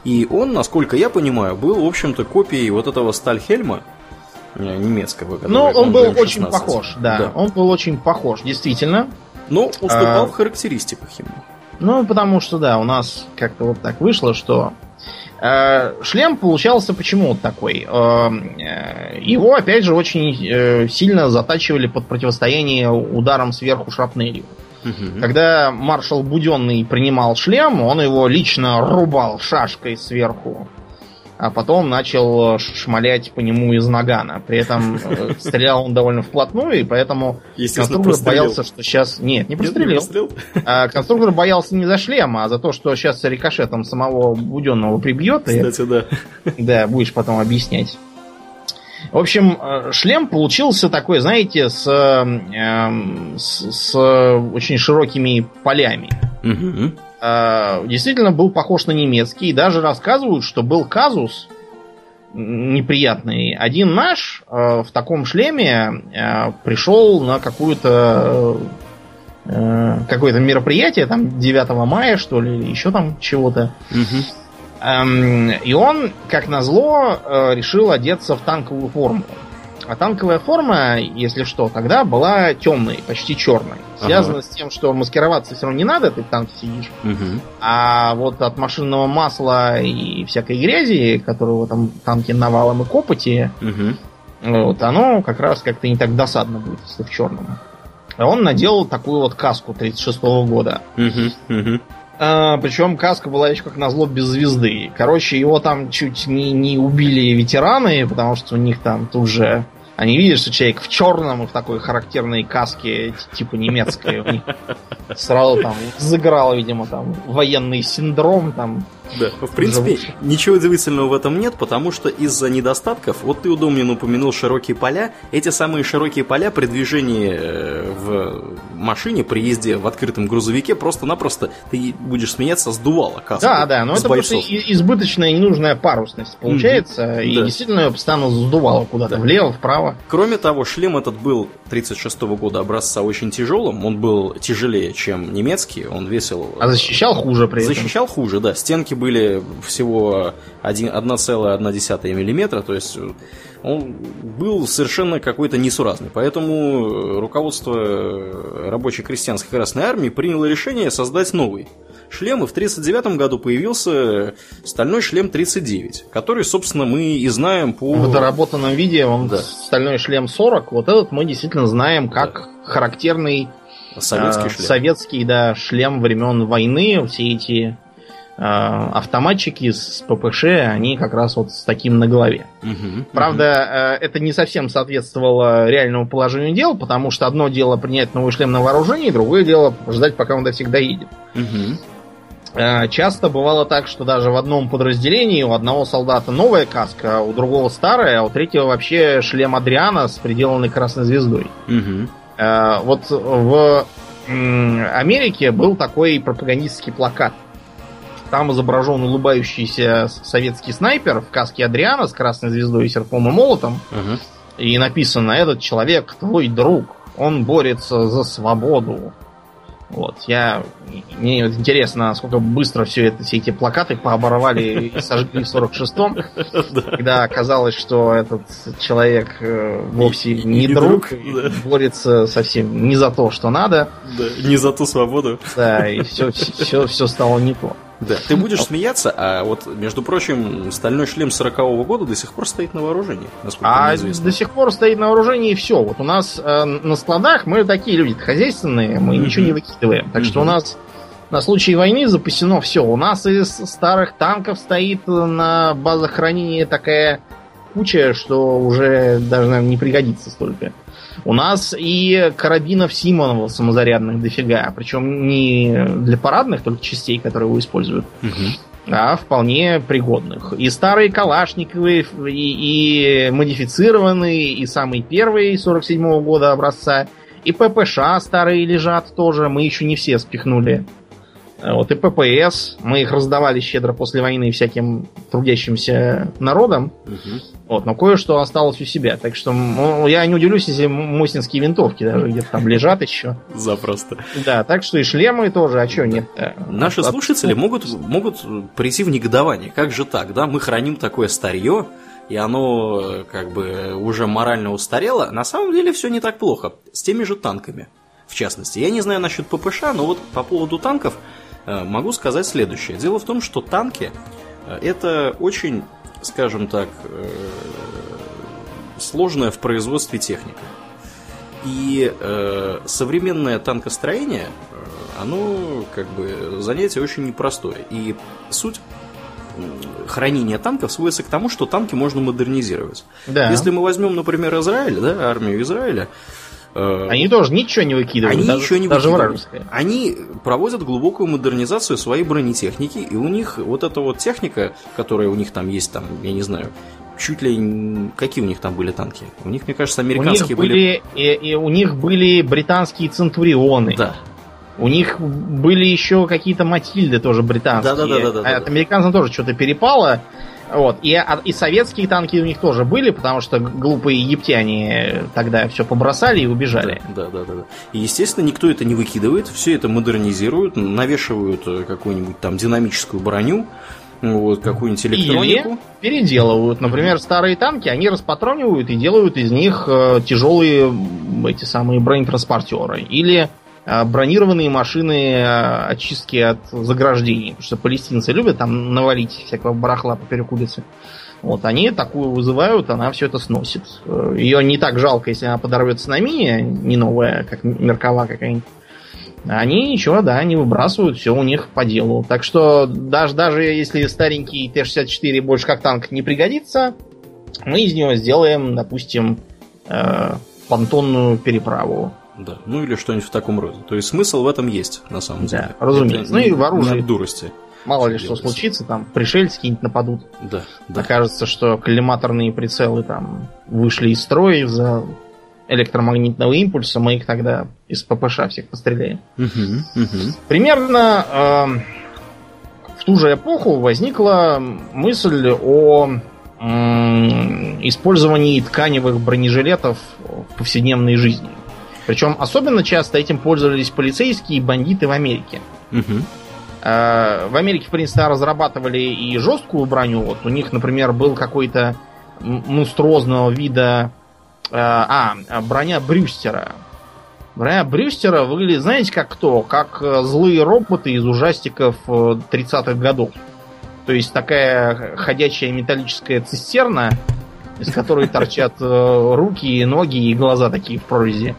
И он, насколько я понимаю, был, в общем-то, копией вот этого стальхельма немецкого. Ну, он был М16. Очень похож, да. Он был очень похож, действительно. Но уступал в характеристиках ему. Ну, потому что, да, у нас как-то вот так вышло, что... Шлем получался почему вот такой? Его, опять же, очень сильно затачивали под противостояние ударом сверху шрапнелью. Когда маршал Буденный принимал шлем, он его лично рубал шашкой сверху, а потом начал шмалять по нему из нагана. При этом стрелял он довольно вплотную, и поэтому конструктор боялся, что сейчас... Нет, не прострелил. Конструктор боялся не за шлем, а за то, что сейчас рикошетом самого Буденного прибьет. Кстати, да. Да, будешь потом объяснять. В общем, шлем получился такой, знаете, с очень широкими полями. Действительно был похож на немецкий. И даже рассказывают, что был казус неприятный. Один наш в таком шлеме пришел на какое-то мероприятие, там 9 мая, что ли, или еще там чего-то. И он, как назло, решил одеться в танковую форму. А танковая форма, если что, тогда была темной, почти черной. Связано с тем, что маскироваться все равно не надо, ты в танке сидишь. А вот от машинного масла и всякой грязи, которую в этом танке навалом и копоти, вот оно как раз как-то не так досадно будет, если в черном. А он наделал такую вот каску 36-го года. Причем каска была еще, как назло, без звезды. Короче, его там чуть не убили ветераны, потому что у них там тут же... Они видят, что человек в черном и в такой характерной каске, типа немецкой, у них сразу там загорал, видимо, там военный синдром. Там. Да, в принципе, ничего удивительного в этом нет, потому что из-за недостатков, вот ты удобно упомянул широкие поля, эти самые широкие поля при движении в машине, при езде в открытом грузовике, просто-напросто, ты будешь смеяться, сдувало каску. Да, но это бойцов. Просто избыточная ненужная парусность получается, и действительно постоянно сдувало куда-то влево, вправо. Кроме того, шлем этот был 36-го года образца очень тяжелым. Он был тяжелее, чем немецкий. Он весил... А защищал хуже при этом. Защищал хуже, да. Стенки были всего 1,1 миллиметра. То есть он был совершенно какой-то несуразный. Поэтому руководство рабоче-крестьянской Красной Армии приняло решение создать новый шлем. И в 1939 году появился стальной шлем 39, который, собственно, мы и знаем по... В доработанном виде он... Да. Стальной шлем 40, вот этот мы действительно знаем как характерный советский шлем. Советский, да, шлем времен войны. Все эти автоматчики с ППШ, они как раз вот с таким на голове. Правда, это не совсем соответствовало реальному положению дел, потому что одно дело принять новый шлем на вооружение, другое дело ждать, пока он до всех доедет. Часто бывало так, что даже в одном подразделении у одного солдата новая каска, у другого старая, а у третьего вообще шлем Адриана с приделанной красной звездой. Вот в Америке был такой пропагандистский плакат. Там изображен улыбающийся советский снайпер в каске Адриана с красной звездой, серпом и молотом. И написано: «Этот человек твой друг, он борется за свободу». Вот, мне вот интересно, насколько быстро все эти плакаты пооборвали и сожгли в 46-м, когда оказалось, что этот человек вовсе не друг, борется совсем не за то, что надо. Не за ту свободу. Да, и все стало не то. Да, ты будешь смеяться, а вот, между прочим, стальной шлем 40-го года до сих пор стоит на вооружении, насколько мне известно. До сих пор стоит на вооружении, и все. Вот у нас на складах мы такие люди хозяйственные, мы ничего не выкидываем. Так что у нас на случай войны запасено все. У нас из старых танков стоит на базах хранения такая куча, что уже даже, наверное, не пригодится столько. У нас и карабинов Симонова самозарядных дофига. Причем не для парадных только частей, которые его используют, а вполне пригодных. И старые калашниковые, и модифицированные, и самые первые 47-го года образца. И ППШ старые лежат тоже. Мы еще не все спихнули. Вот, и ППС. Мы их раздавали щедро после войны всяким трудящимся народам. Вот, но кое-что осталось у себя. Так что я не удивлюсь, если мосинские винтовки даже где-то там лежат еще. Запросто. Да, так что и шлемы тоже, а чего нет? Наши слушатели могут прийти в негодование. Как же так, да? Мы храним такое старье, и оно как бы уже морально устарело. На самом деле все не так плохо. С теми же танками, в частности. Я не знаю насчет ППШ, но вот по поводу танков могу сказать следующее. Дело в том, что танки — это очень, скажем так, сложная в производстве техника. И современное танкостроение, оно как бы занятие очень непростое. И суть хранения танков сводится к тому, что танки можно модернизировать. Да. Если мы возьмем, например, Израиль, да, армию Израиля, они тоже ничего не выкидывают, даже вражеское. Они проводят глубокую модернизацию своей бронетехники, и у них вот эта вот техника, которая у них там есть, там, я не знаю, чуть ли... Какие у них там были танки? У них, мне кажется, американские были... У них были британские «Центурионы». Да. У них были еще какие-то «Матильды» тоже британские. Да. От американцев тоже что-то перепало. Вот. И советские танки у них тоже были, потому что глупые египтяне тогда все побросали и убежали. Да. И, естественно, никто это не выкидывает, все это модернизируют, навешивают какую-нибудь там динамическую броню, вот, какую-нибудь электронику. Или переделывают. Например, старые танки они распатронивают и делают из них тяжелые эти самые бронетранспортеры. Или бронированные машины очистки от заграждений. Потому что палестинцы любят там навалить всякого барахла поперек улицы. Вот, они такую вызывают, она все это сносит. Ее не так жалко, если она подорвется на мине, не новая, как меркава какая-нибудь. Они ничего, да, не выбрасывают, все у них по делу. Так что даже если старенький Т-64 больше как танк не пригодится, мы из него сделаем, допустим, понтонную переправу. Да, ну или что-нибудь в таком роде. То есть смысл в этом есть, на самом деле. Да, разумеется. Ну и в оружии. Дурости. Мало ли что случится, там пришельцы какие-нибудь нападут. Да. Окажется, что коллиматорные прицелы там вышли из строя из-за электромагнитного импульса, мы их тогда из ППШ всех постреляем. Примерно в ту же эпоху возникла мысль о использовании тканевых бронежилетов в повседневной жизни. Причем особенно часто этим пользовались полицейские и бандиты в Америке. В Америке, в принципе, разрабатывали и жесткую броню. Вот у них, например, был какой-то монструозного вида броня Брюстера. Броня Брюстера выглядит, знаете, как кто? Как злые роботы из ужастиков 30-х годов. То есть такая ходячая металлическая цистерна, из которой торчат руки, ноги и глаза такие в прорези.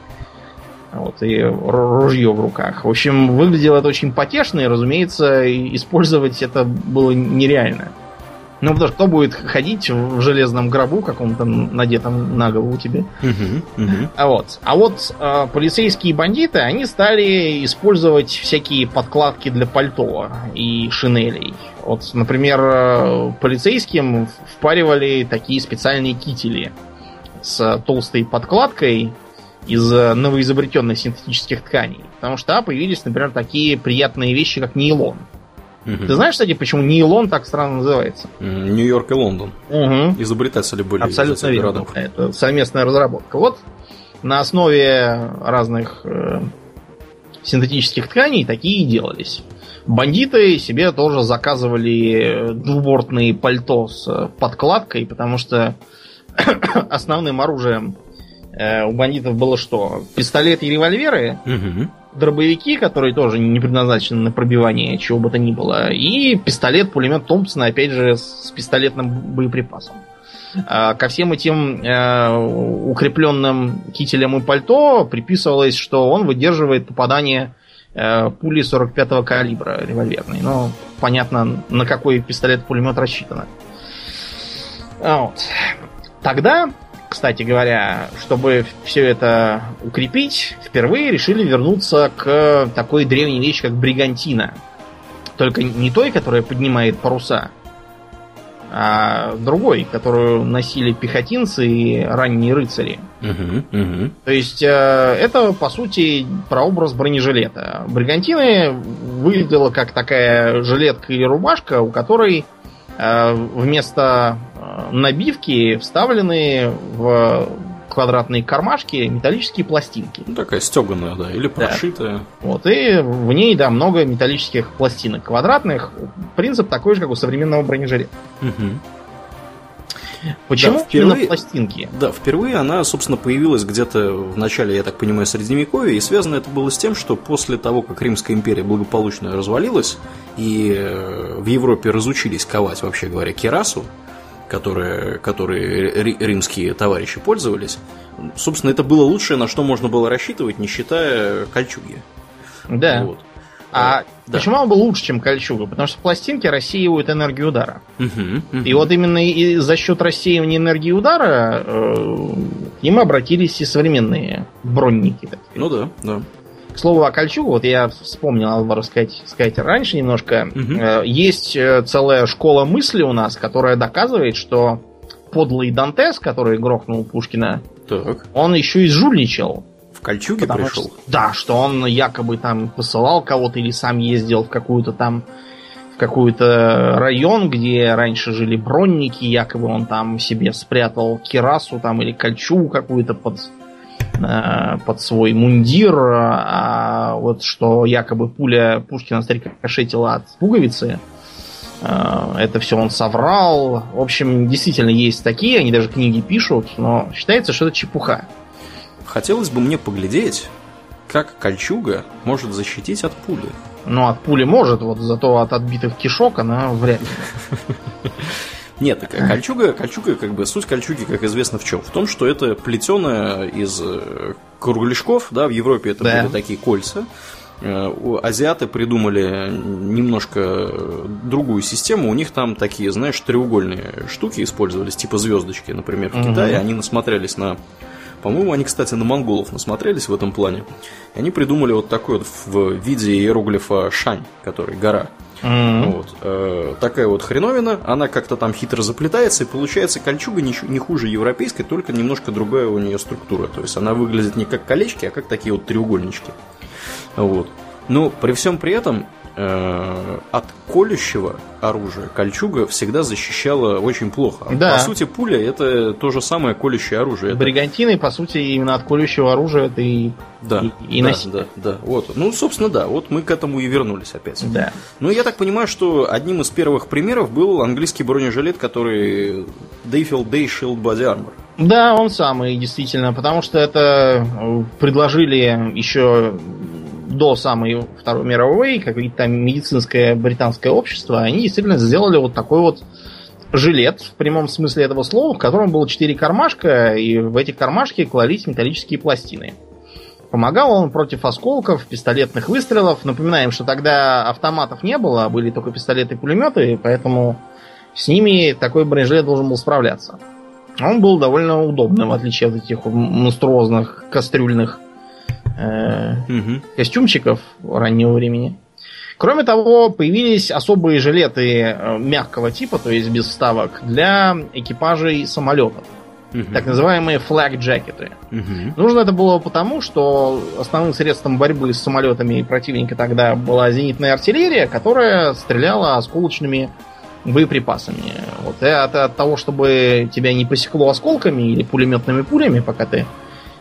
Вот, и ружье в руках. В общем, выглядело это очень потешно, и, разумеется, использовать это было нереально. Ну, потому что кто будет ходить в железном гробу каком-то, надетом на голову тебе? А вот полицейские бандиты, они стали использовать всякие подкладки для пальто и шинелей. Вот, например, полицейским впаривали такие специальные кители с толстой подкладкой из новоизобретенных синтетических тканей. Потому что появились, например, такие приятные вещи, как нейлон. Ты знаешь, кстати, почему нейлон так странно называется? Нью-Йорк и Лондон. Изобретатели были. Абсолютно верно. Это совместная разработка. Вот на основе разных синтетических тканей такие и делались. Бандиты себе тоже заказывали двубортные пальто с подкладкой, потому что основным оружием у бандитов было что? Пистолеты и револьверы. дробовики, которые тоже не предназначены на пробивание чего бы то ни было, и пистолет-пулемет Томпсона, опять же, с пистолетным боеприпасом. Ко всем этим укрепленным кителям и пальто приписывалось, что он выдерживает попадание пули 45-го калибра револьверной. Но понятно, на какой пистолет-пулемет рассчитано. Вот. Тогда, кстати говоря, чтобы все это укрепить, впервые решили вернуться к такой древней вещи, как бригантина. Только не той, которая поднимает паруса, а другой, которую носили пехотинцы и ранние рыцари. То есть это, по сути, прообраз бронежилета. Бригантина выглядела как такая жилетка или рубашка, у которой вместо набивки вставлены в квадратные кармашки металлические пластинки. Ну, такая стеганая, да, или прошитая. Да. Вот, и в ней, да, много металлических пластинок квадратных. Принцип такой же, как у современного бронежилета. Угу. Почему да, впервые, именно пластинки? Да, впервые она, собственно, появилась где-то в начале, я так понимаю, Средневековья, и связано это было с тем, что после того, как Римская империя благополучно развалилась, и в Европе разучились ковать, вообще говоря, кирасу, которые римские товарищи пользовались. Собственно, это было лучшее, на что можно было рассчитывать, не считая кольчуги. Да. Вот. А да. Почему он был лучше, чем кольчуга? Потому что пластинки рассеивают энергию удара. И вот именно и за счет рассеивания энергии удара к ним обратились и современные бронники. Ну да, да. К слову о кольчуге, вот я вспомнил, надо было рассказать раньше немножко. Есть целая школа мысли у нас, которая доказывает, что подлый Дантес, который грохнул Пушкина, так. Он еще и жульничал. В кольчуге пришел? Что, да, что он якобы там посылал кого-то или сам ездил в какую-то там в какой-то район, где раньше жили бронники, якобы он там себе спрятал кирасу там или кольчугу какую-то под свой мундир, а вот что якобы пуля Пушкина стрикошетила от пуговицы, это все он соврал. В общем, действительно есть такие, они даже книги пишут, но считается, что это чепуха. Хотелось бы мне поглядеть, как кольчуга может защитить от пули. Ну, от пули может, вот зато от отбитых кишок она вряд ли. Нет, кольчуга, как бы суть кольчуги, как известно, в чем? В том, что это плетеная из кругляшков, да, в Европе это были такие кольца. Азиаты придумали немножко другую систему. У них там такие, знаешь, треугольные штуки использовались, типа звездочки, например, в Китае. Они насмотрелись на... По-моему, они, кстати, на монголов насмотрелись в этом плане. И они придумали вот такой вот в виде иероглифа шань, который гора. Вот. Такая вот хреновина, она как-то там хитро заплетается, и получается кольчуга не хуже европейской, только немножко другая у нее структура. То есть она выглядит не как колечки, а как такие вот треугольнички. Вот. Но при всем при этом от колющего оружия кольчуга всегда защищала очень плохо. Да. По сути, пуля — это то же самое колющее оружие. Бригантины, по сути, именно от колющего оружия это и носили. Да. Вот. Ну, собственно, да. Вот мы к этому и вернулись опять. Да. Ну, я так понимаю, что одним из первых примеров был английский бронежилет, который Dayfield Day Shield Body Armor. Да, он самый, действительно. Потому что это предложили еще... до самой Второй мировой, как видите, там медицинское британское общество, они действительно сделали вот такой вот жилет, в прямом смысле этого слова, в котором было 4 кармашка, и в эти кармашки клались металлические пластины. Помогал он против осколков, пистолетных выстрелов. Напоминаем, что тогда автоматов не было, были только пистолеты и пулеметы, поэтому с ними такой бронежилет должен был справляться. Он был довольно удобным, в отличие от этих монструозных кастрюльных костюмчиков раннего времени. Кроме того, появились особые жилеты мягкого типа, то есть без вставок, для экипажей самолетов. Так называемые флаг-джекеты. Нужно это было потому, что основным средством борьбы с самолетами противника тогда была зенитная артиллерия, которая стреляла осколочными боеприпасами. Вот. И от того, чтобы тебя не посекло осколками или пулеметными пулями, пока ты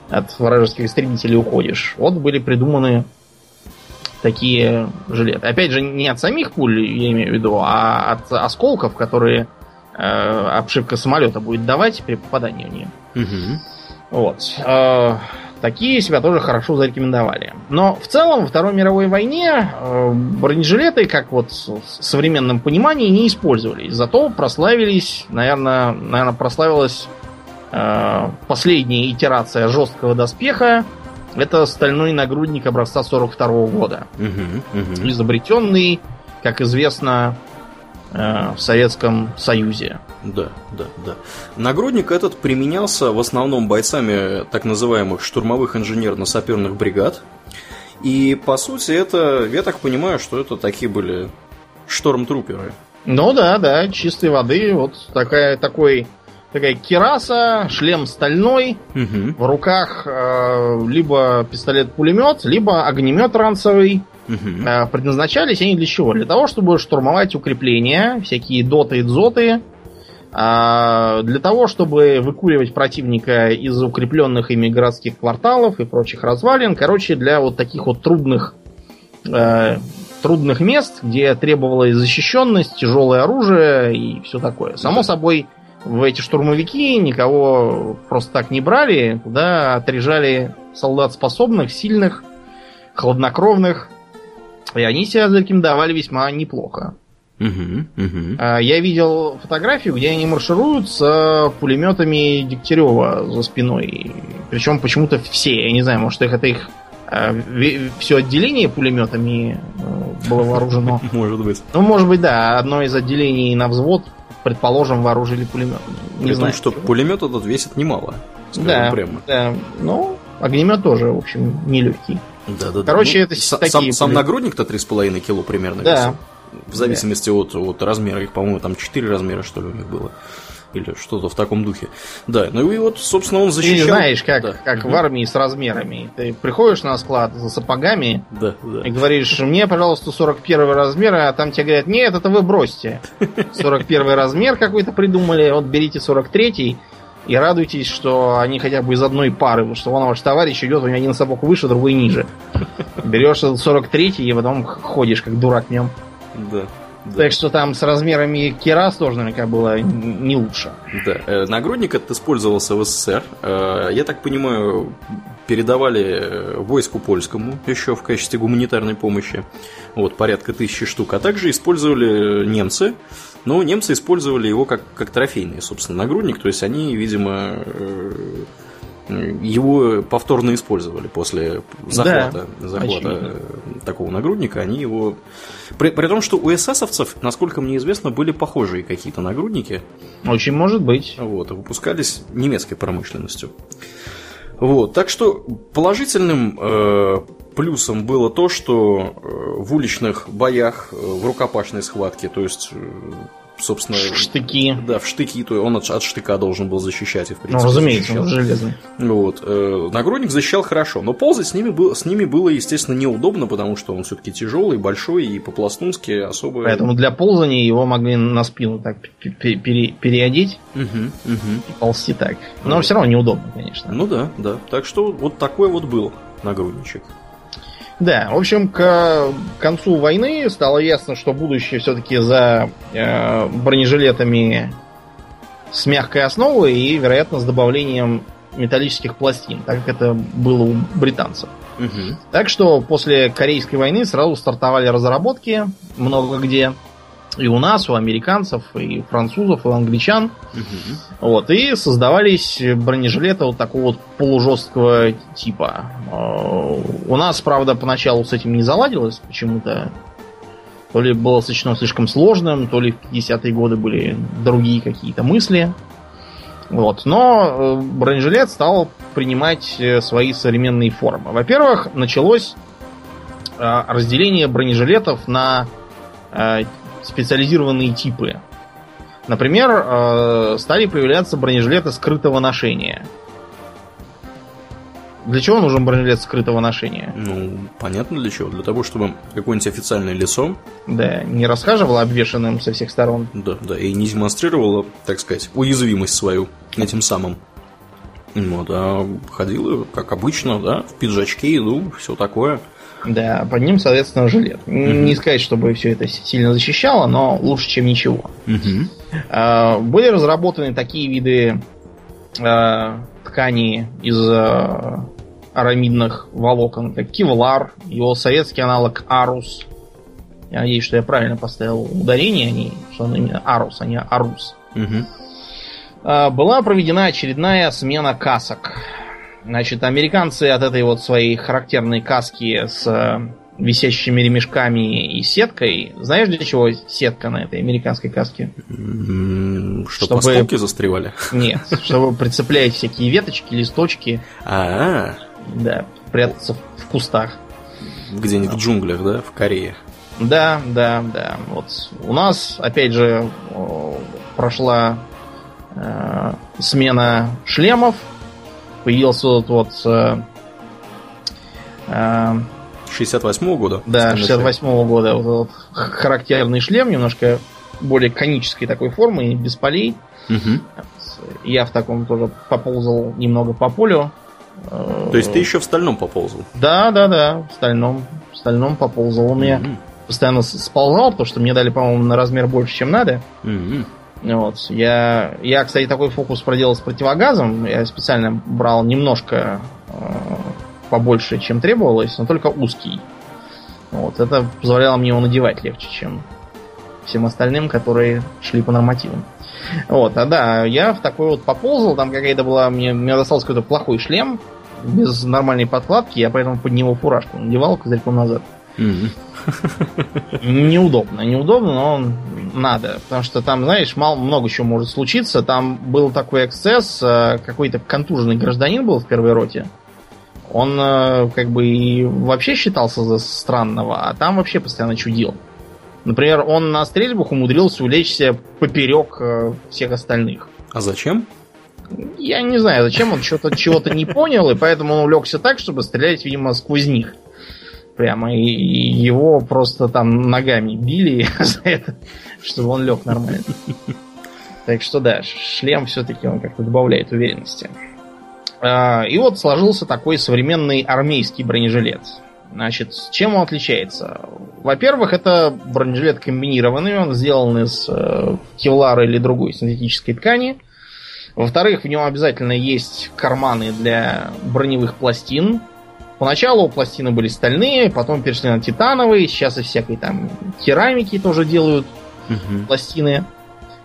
от вражеских истребителей уходишь. Вот были придуманы такие жилеты. Опять же, не от самих пуль, я имею в виду, а от осколков, которые обшивка самолета будет давать при попадании в нее. Вот. такие себя тоже хорошо зарекомендовали. Но в целом во Второй мировой войне бронежилеты, как вот в современном понимании, не использовались. Зато прославились, наверное, прославилась последняя итерация жесткого доспеха. Это стальной нагрудник образца 42-го года. Изобретенный, как известно, в Советском Союзе. Да. Нагрудник этот применялся в основном бойцами так называемых штурмовых инженерно-саперных бригад. И, по сути, это, я так понимаю, что это такие были штормтруперы. Ну да, чистой воды. Вот такая кираса, шлем стальной, в руках либо пистолет-пулемет, либо огнемет ранцевый. Предназначались они для чего? Для того, чтобы штурмовать укрепления, всякие доты и дзоты, для того, чтобы выкуривать противника из укрепленных ими городских кварталов и прочих развалин. Короче, для вот таких вот трудных мест, где требовалась защищенность, тяжелое оружие и все такое. Само собой, в эти штурмовики никого просто так не брали, туда отряжали солдат способных, сильных, хладнокровных. И они себя зарекомендовали весьма неплохо. Я видел фотографию, где они маршируют с пулеметами Дегтярева за спиной. Причем почему-то все. Я не знаю, может, это их все отделение пулеметами было вооружено. Может быть. Ну, может быть, да. Одно из отделений на взвод, предположим, вооружили пулеметами. Не знаю, что пулемет этот весит немало. Да, прямо. Да. Ну, огнемет тоже, в общем, нелегкий. Да. Короче, это сам нагрудник-то 3,5 кило примерно весил. В зависимости от размера. Их, по-моему, там 4 размера, что ли, у них было. Или что-то в таком духе. Да, ну и вот, собственно, он защищал... Ты знаешь, как в армии с размерами. Ты приходишь на склад за сапогами и говоришь: мне, пожалуйста, 41 размер, а там тебе говорят: нет, это вы бросьте. 41 размер какой-то придумали, вот берите 43-й. И радуйтесь, что они хотя бы из одной пары, потому что вон ваш товарищ идет, у него один сапог выше, другой ниже. Берешь 43-й и потом ходишь, как дурак в нем. Да. Так что там с размерами кирас тоже наверняка было не лучше. Да. Нагрудник этот использовался в СССР. Я так понимаю, передавали войску польскому еще в качестве гуманитарной помощи. Вот, порядка 1000 штук. А также использовали немцы. Но немцы использовали его как трофейный, собственно, нагрудник. То есть они, видимо, его повторно использовали после захвата такого нагрудника. Они его... При том, что у эсэсовцев, насколько мне известно, были похожие какие-то нагрудники. Очень может быть. Вот, выпускались немецкой промышленностью. Вот, так что положительным... плюсом было то, что в уличных боях, в рукопашной схватке, то есть, собственно... Штыки. Да, в штыки, то он от штыка должен был защищать. И, в принципе, разумеется, защищал. Он железный. Вот. Нагрудник защищал хорошо, но ползать с ними было, естественно, неудобно, потому что он все-таки тяжелый, большой и по-пластунски особо... Поэтому для ползания его могли на спину так переодеть и ползти так. Но все равно неудобно, конечно. Ну да. Так что вот такой вот был нагрудничек. Да, в общем, к концу войны стало ясно, что будущее все-таки за бронежилетами с мягкой основой и, вероятно, с добавлением металлических пластин, так как это было у британцев. Так что после Корейской войны сразу стартовали разработки много где. И у нас, у американцев, и у французов, и у англичан. Вот, и создавались бронежилеты вот такого вот полужесткого типа. У нас, правда, поначалу с этим не заладилось почему-то. То ли было сочно слишком сложным, то ли в 50-е годы были другие какие-то мысли. Вот. Но бронежилет стал принимать свои современные формы. Во-первых, началось разделение бронежилетов на... специализированные типы. Например, стали появляться бронежилеты скрытого ношения. Для чего нужен бронежилет скрытого ношения? Ну, понятно для чего. Для того, чтобы какое-нибудь официальное лицо... Да, не расхаживало обвешанным со всех сторон. Да, и не демонстрировало, так сказать, уязвимость свою этим самым. Вот, а ходило, как обычно, да, в пиджачке, иду, все такое... Да, под ним, соответственно, жилет. Не сказать, чтобы все это сильно защищало, но лучше, чем ничего. Были разработаны такие виды ткани из арамидных волокон, как кевлар, его советский аналог Арус. Я надеюсь, что я правильно поставил ударение, что он именно Арус, а не Арус. Угу. Была проведена очередная смена касок. Значит, американцы от этой вот своей характерной каски с висящими ремешками и сеткой. Знаешь, для чего сетка на этой американской каске? Чтобы осколки застревали? Нет, чтобы прицеплять всякие веточки, листочки. Да, прятаться в кустах. Где-нибудь в джунглях, да? В Корее. Да. Вот у нас, опять же, прошла смена шлемов. Появился вот 68-го года. Да, 68-го года. Вот характерный шлем, немножко более конической такой формы, без полей. Угу. Я в таком тоже поползал немного по полю. То есть ты еще в стальном поползал? Да, в стальном поползал. Он меня постоянно сползал, потому что мне дали, по-моему, на размер больше, чем надо. Вот. Я, кстати, такой фокус проделал с противогазом. Я специально брал немножко побольше, чем требовалось, но только узкий. Вот. Это позволяло мне его надевать легче, чем всем остальным, которые шли по нормативам. Вот. А да, я в такой вот поползал, там какая-то была... Мне достался какой-то плохой шлем без нормальной подкладки, я поэтому под него фуражку надевал козырьком назад. Неудобно, но надо. Потому что там, знаешь, много чего может случиться. Там был такой эксцесс. Какой-то контуженный гражданин был в первой роте. Он как бы и вообще считался за странного, а там вообще постоянно чудил. Например, он на стрельбах умудрился улечься поперек всех остальных. А зачем? Я не знаю, зачем. Он чего-то не понял, и поэтому он улегся так, чтобы стрелять, видимо, сквозь них. Прямо, и его просто там ногами били за это, чтобы он лег нормально. Так что да, шлем все-таки он как-то добавляет уверенности. И вот сложился такой современный армейский бронежилет. Значит, чем он отличается? Во-первых, это бронежилет комбинированный, он сделан из кевлара или другой синтетической ткани. Во-вторых, в нем обязательно есть карманы для броневых пластин. Поначалу пластины были стальные, потом перешли на титановые, сейчас и всякой там керамики тоже делают пластины.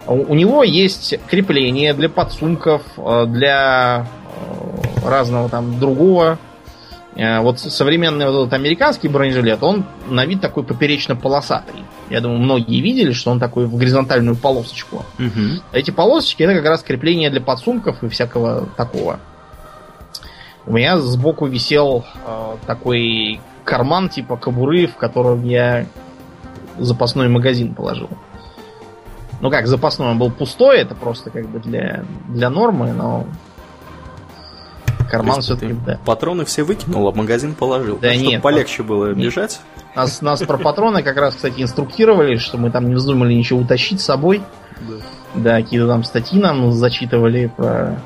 У него есть крепление для подсумков, для разного там другого. Вот современный вот этот американский бронежилет, он на вид такой поперечно-полосатый. Я думаю, многие видели, что он такой в горизонтальную полосочку. Эти полосочки — это как раз крепление для подсумков и всякого такого. У меня сбоку висел такой карман типа кобуры, в котором я запасной магазин положил. Ну как, запасной, он был пустой, это просто как бы для нормы, но карман все-таки... Да. Патроны все выкинул, а магазин положил. Да чтобы нет, полегче было бежать. Нас про патроны как раз, кстати, инструктировали, что мы там не вздумали ничего утащить с собой. Да, какие-то там статьи нам зачитывали про...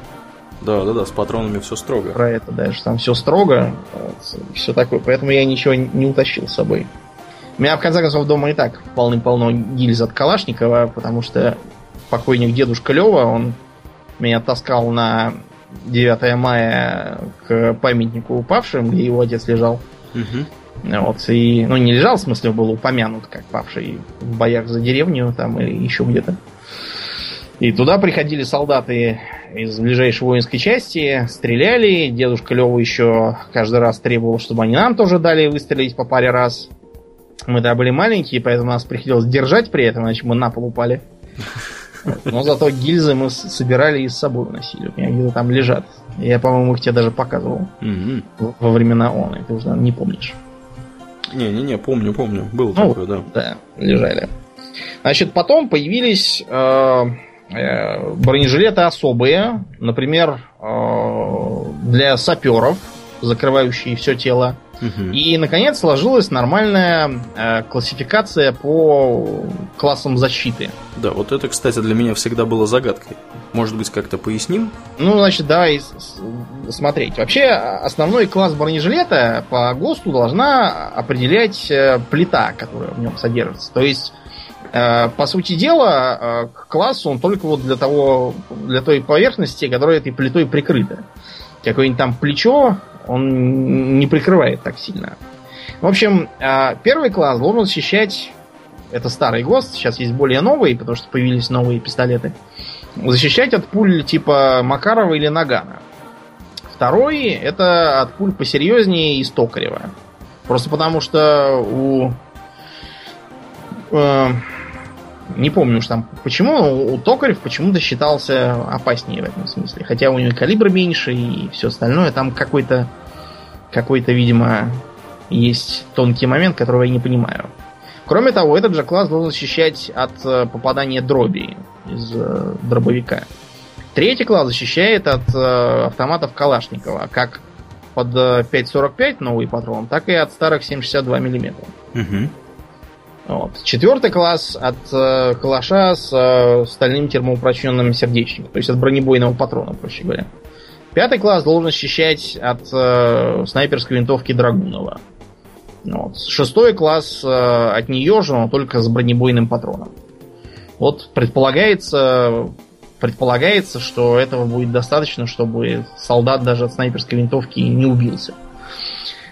Да, с патронами все строго. Про это, да, что там все строго, все такое. Поэтому я ничего не утащил с собой. У меня, в конце концов, дома и так полным-полно гильз от Калашникова, потому что покойник дедушка Лёва, он меня таскал на 9 мая к памятнику упавшим, где его отец лежал. Вот, и, ну, не лежал, в смысле, был упомянут как павший в боях за деревню там или еще где-то. И туда приходили солдаты из ближайшей воинской части, стреляли. Дедушка Лёва еще каждый раз требовал, чтобы они нам тоже дали выстрелить по паре раз. Мы тогда были маленькие, поэтому нас приходилось держать при этом, иначе мы на пол упали. Но зато гильзы мы собирали и с собой уносили. У меня где-то там лежат. Я, по-моему, их тебе даже показывал во времена ООН. Ты уже не помнишь. Не, помню. Было такое, да. Да, лежали. Значит, потом появились... бронежилеты особые, например, для саперов, закрывающие все тело. И, наконец, сложилась нормальная классификация по классам защиты. Да, вот это, кстати, для меня всегда было загадкой. Может быть, как-то поясним? Ну, значит, давай смотреть. Вообще, основной класс бронежилета по ГОСТу должна определять плита, которая в нем содержится. То есть, по сути дела, класс он только вот для той поверхности, которая этой плитой прикрыта. Какое-нибудь там плечо Он не прикрывает так сильно. В общем, первый класс должен защищать... Это старый ГОСТ, сейчас есть более новые, потому что появились новые пистолеты. Защищать от пуль типа Макарова или Нагана. Второй — это от пуль посерьезнее, из Токарева. Просто потому что у... не помню уж там почему, но у Токарев почему-то считался опаснее в этом смысле. Хотя у него и калибр меньше, и все остальное. Там какой-то, видимо, есть тонкий момент, которого я не понимаю. Кроме того, этот же класс должен защищать от попадания дроби из дробовика. Третий класс защищает от автоматов Калашникова. Как под 5.45 новый патрон, так и от старых 7.62 мм. Угу. Вот. Четвертый класс от калаша с стальным термоупрочненным сердечником, то есть от бронебойного патрона, проще говоря. Пятый класс должен защищать от снайперской винтовки Драгунова. Вот. Шестой класс от нее же, но только с бронебойным патроном. Вот предполагается, что этого будет достаточно, чтобы солдат даже от снайперской винтовки не убился.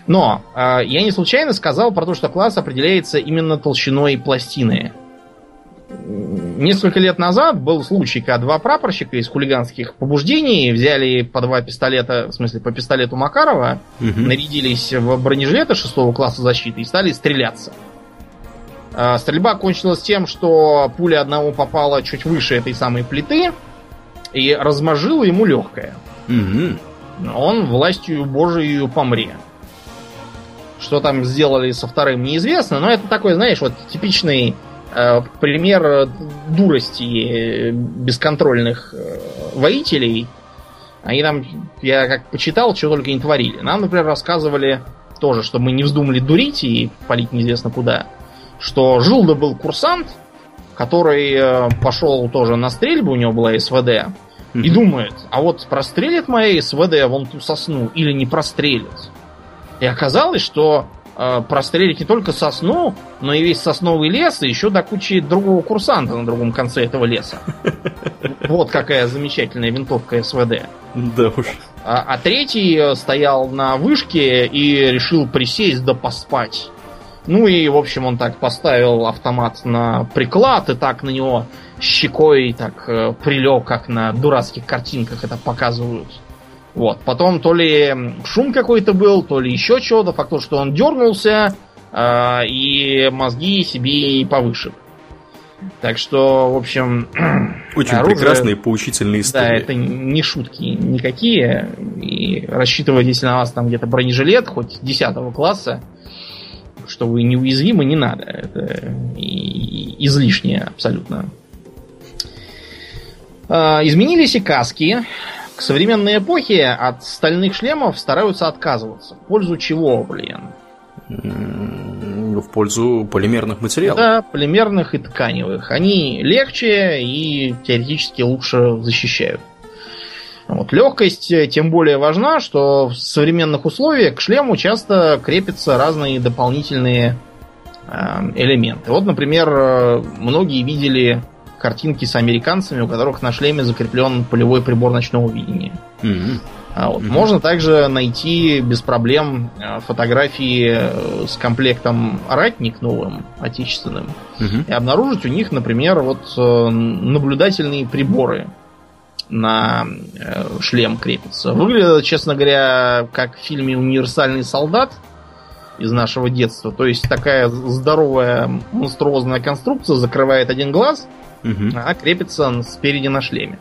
Но я не случайно сказал про то, что класс определяется именно толщиной пластины. Несколько лет назад был случай, когда два прапорщика из хулиганских побуждений взяли по два пистолета, в смысле по пистолету Макарова, нарядились в бронежилеты 6-го класса защиты и стали стреляться. Стрельба кончилась тем, что пуля одного попала чуть выше этой самой плиты и размажила ему легкое. Он властью Божией помре. Что там сделали со вторым, неизвестно, но это такой, знаешь, вот типичный пример дурости бесконтрольных воителей. Они там, я как почитал, чего только не творили. Нам, например, рассказывали тоже, что мы не вздумали дурить и палить неизвестно куда, что жил-да был курсант, который пошел тоже на стрельбу, у него была СВД, и думает, а вот прострелит моя СВД вон ту сосну или не прострелит? И оказалось, что прострелить не только сосну, но и весь сосновый лес, и еще до кучи другого курсанта на другом конце этого леса. Вот какая замечательная винтовка СВД. Да уж. А третий стоял на вышке и решил присесть да поспать. Ну и, в общем, он так поставил автомат на приклад и так на него щекой так прилег, как на дурацких картинках это показывают. Вот. Потом то ли шум какой-то был, то ли еще чего-то. Факт то, что он дернулся и мозги себе и повышил. Так что, в общем... Очень оружие... прекрасные поучительные истории. Да, это не шутки никакие. И рассчитывать, если на вас там где-то бронежилет, хоть 10 класса, что вы неуязвимы, не надо. Это излишнее абсолютно. Изменились и каски. К современной эпохе от стальных шлемов стараются отказываться. В пользу чего, блин? В пользу полимерных материалов. Да, полимерных и тканевых. Они легче и теоретически лучше защищают. Вот. Легкость тем более важна, что в современных условиях к шлему часто крепятся разные дополнительные элементы. Вот, например, многие видели... картинки с американцами, у которых на шлеме закреплен полевой прибор ночного видения. Можно также найти без проблем фотографии с комплектом «Ратник» новым, отечественным, и обнаружить у них, например, вот наблюдательные приборы на шлем крепятся. Выглядит, честно говоря, как в фильме «Универсальный солдат» из нашего детства. То есть такая здоровая монструозная конструкция закрывает один глаз, она крепится спереди на шлеме.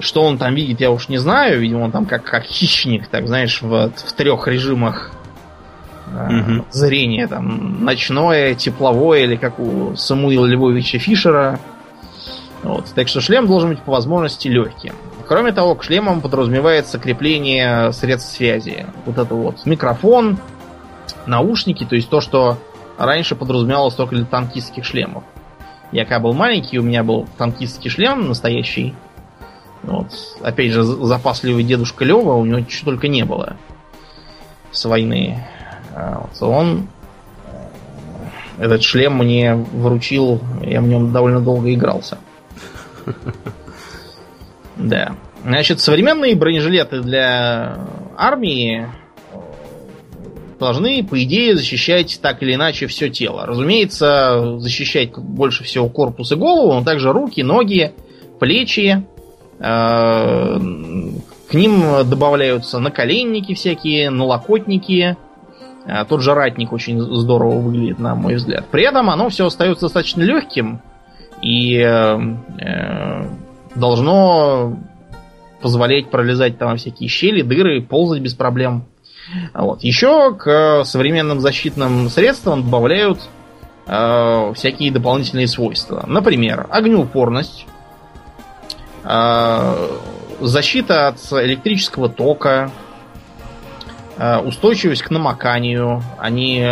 Что он там видит, я уж не знаю. Видимо, он там как хищник, так знаешь, в 3 режимах зрения. Там ночное, тепловое или как у Самуила Львовича Фишера. Вот. Так что шлем должен быть по возможности легким. Кроме того, к шлемам подразумевается крепление средств связи. Вот это вот микрофон, наушники, то есть то, что раньше подразумевалось только для танкистских шлемов. Я когда был маленький, у меня был танкистский шлем настоящий. Вот. Опять же, запасливый дедушка Лёва, у него чего только не было с войны. Вот. Он этот шлем мне вручил, я в нем довольно долго игрался. Да. Значит, современные бронежилеты для армии должны, по идее, защищать так или иначе все тело. Разумеется, защищать больше всего корпус и голову, но также руки, ноги, плечи. К ним добавляются наколенники всякие, налокотники. Тот же ратник очень здорово выглядит, на мой взгляд. При этом оно все остается достаточно легким и должно позволять пролезать там всякие щели, дыры, ползать без проблем. Вот. Еще к современным защитным средствам добавляют всякие дополнительные свойства. Например, огнеупорность, защита от электрического тока, устойчивость к намоканию. Они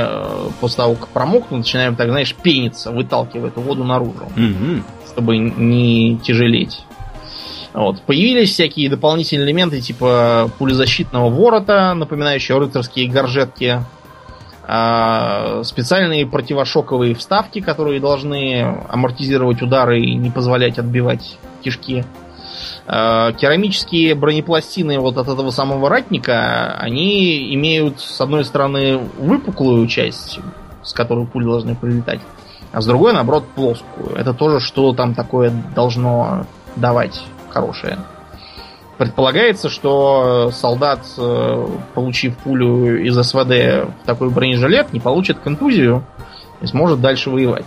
после того, как промокнут, начинают, так знаешь, пениться, выталкивая эту воду наружу, чтобы не тяжелеть. Вот. Появились всякие дополнительные элементы типа пулезащитного ворота, напоминающего рыцарские горжетки, специальные противошоковые вставки, которые должны амортизировать удары и не позволять отбивать кишки. Керамические бронепластины вот от этого самого ратника, они имеют, с одной стороны, выпуклую часть, с которой пули должны прилетать, а с другой, наоборот, плоскую. Это тоже что там такое должно давать хорошее. Предполагается, что солдат, получив пулю из СВД в такой бронежилет, не получит контузию и сможет дальше воевать.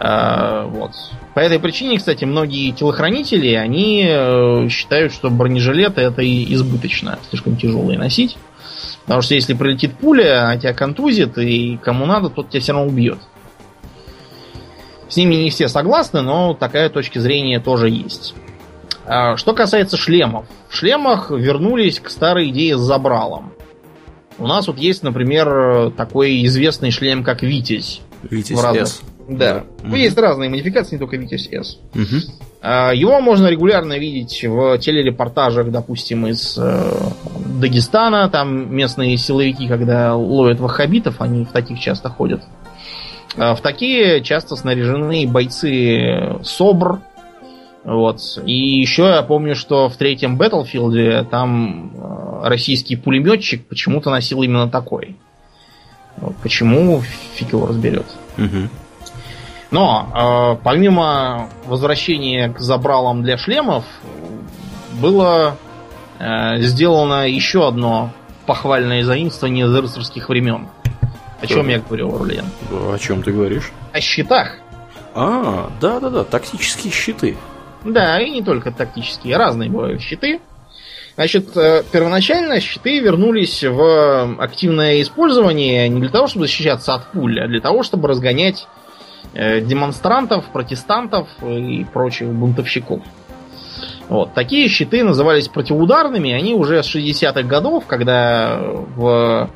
Вот. По этой причине, кстати, многие телохранители, они считают, что бронежилеты это избыточно, слишком тяжелые носить. Потому что если прилетит пуля, она тебя контузит, и кому надо, тот тебя все равно убьет. С ними не все согласны, но такая точка зрения тоже есть. Что касается шлемов. В шлемах вернулись к старой идее с забралом. У нас вот есть, например, такой известный шлем, как Витязь. Витязь-С. Да. Есть разные модификации, не только Витязь-С. Его можно регулярно видеть в телерепортажах, допустим, из Дагестана. Там местные силовики, когда ловят ваххабитов, они в таких часто ходят. В такие часто снаряжены бойцы СОБР. Вот. И еще я помню, что в третьем Battlefield там российский пулеметчик почему-то носил именно такой. Вот. Почему, фиг его разберет. Но помимо возвращения к забралам для шлемов, было сделано еще одно похвальное заимствование из рыцарских времен. О чем я говорю, Аурельян? О чем ты говоришь? О щитах. А, да-да-да, тактические щиты. Да, и не только тактические, разные бывают щиты. Значит, первоначально щиты вернулись в активное использование не для того, чтобы защищаться от пуль, а для того, чтобы разгонять демонстрантов, протестантов и прочих бунтовщиков. Вот. Такие щиты назывались противоударными, они уже с 60-х годов, когда в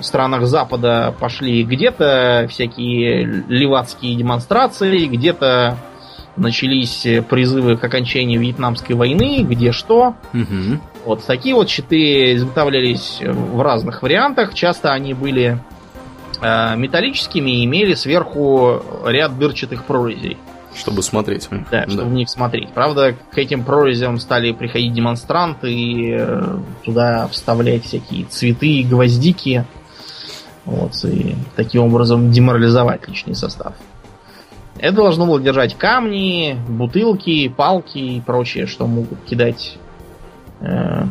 странах Запада пошли где-то всякие левацкие демонстрации, где-то начались призывы к окончанию Вьетнамской войны, где что. Вот такие вот щиты изготовлялись в разных вариантах. Часто они были металлическими и имели сверху ряд дырчатых прорезей. Чтобы смотреть. Да, чтобы в них смотреть. Правда, к этим прорезям стали приходить демонстранты и туда вставлять всякие цветы и гвоздики. Вот, и таким образом деморализовать личный состав. Это должно было держать камни, бутылки, палки и прочее, что могут кидать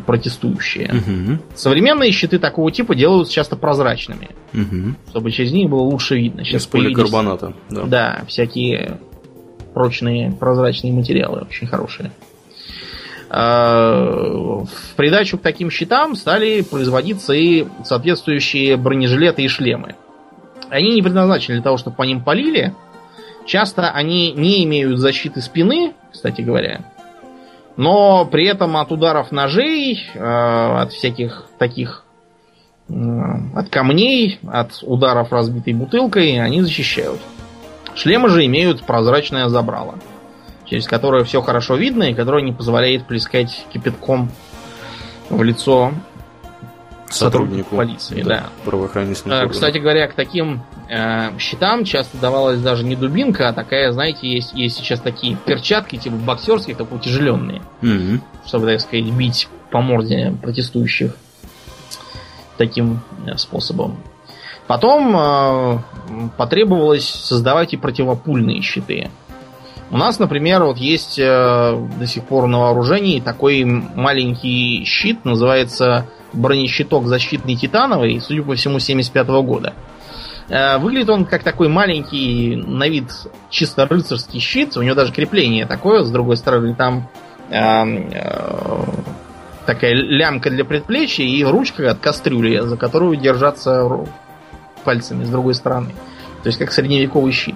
протестующие. Современные щиты такого типа делаются часто прозрачными, чтобы через них было лучше видно. Сейчас из поликарбоната. Да, всякие прочные прозрачные материалы очень хорошие. В придачу к таким щитам стали производиться и соответствующие бронежилеты и шлемы. Они не предназначены для того, чтобы по ним палили. Часто они не имеют защиты спины, кстати говоря, но при этом от ударов ножей, от всяких таких, от камней, от ударов разбитой бутылкой они защищают. Шлемы же имеют прозрачное забрало, через которое все хорошо видно и которое не позволяет плескать кипятком в лицо сотруднику полиции. Да. Кстати говоря, к таким щитам часто давалась даже не дубинка, а такая, знаете, есть сейчас такие перчатки, типа боксерские, только утяжеленные, чтобы, так сказать, бить по морде протестующих таким способом. Потом потребовалось создавать и противопульные щиты. У нас, например, вот есть до сих пор на вооружении такой маленький щит, называется бронещиток защитный титановый, судя по всему, 1975 года. Выглядит он как такой маленький, на вид чисто рыцарский щит, у него даже крепление такое, с другой стороны там такая лямка для предплечья и ручка от кастрюли, за которую держаться пальцами с другой стороны. То есть как средневековый щит.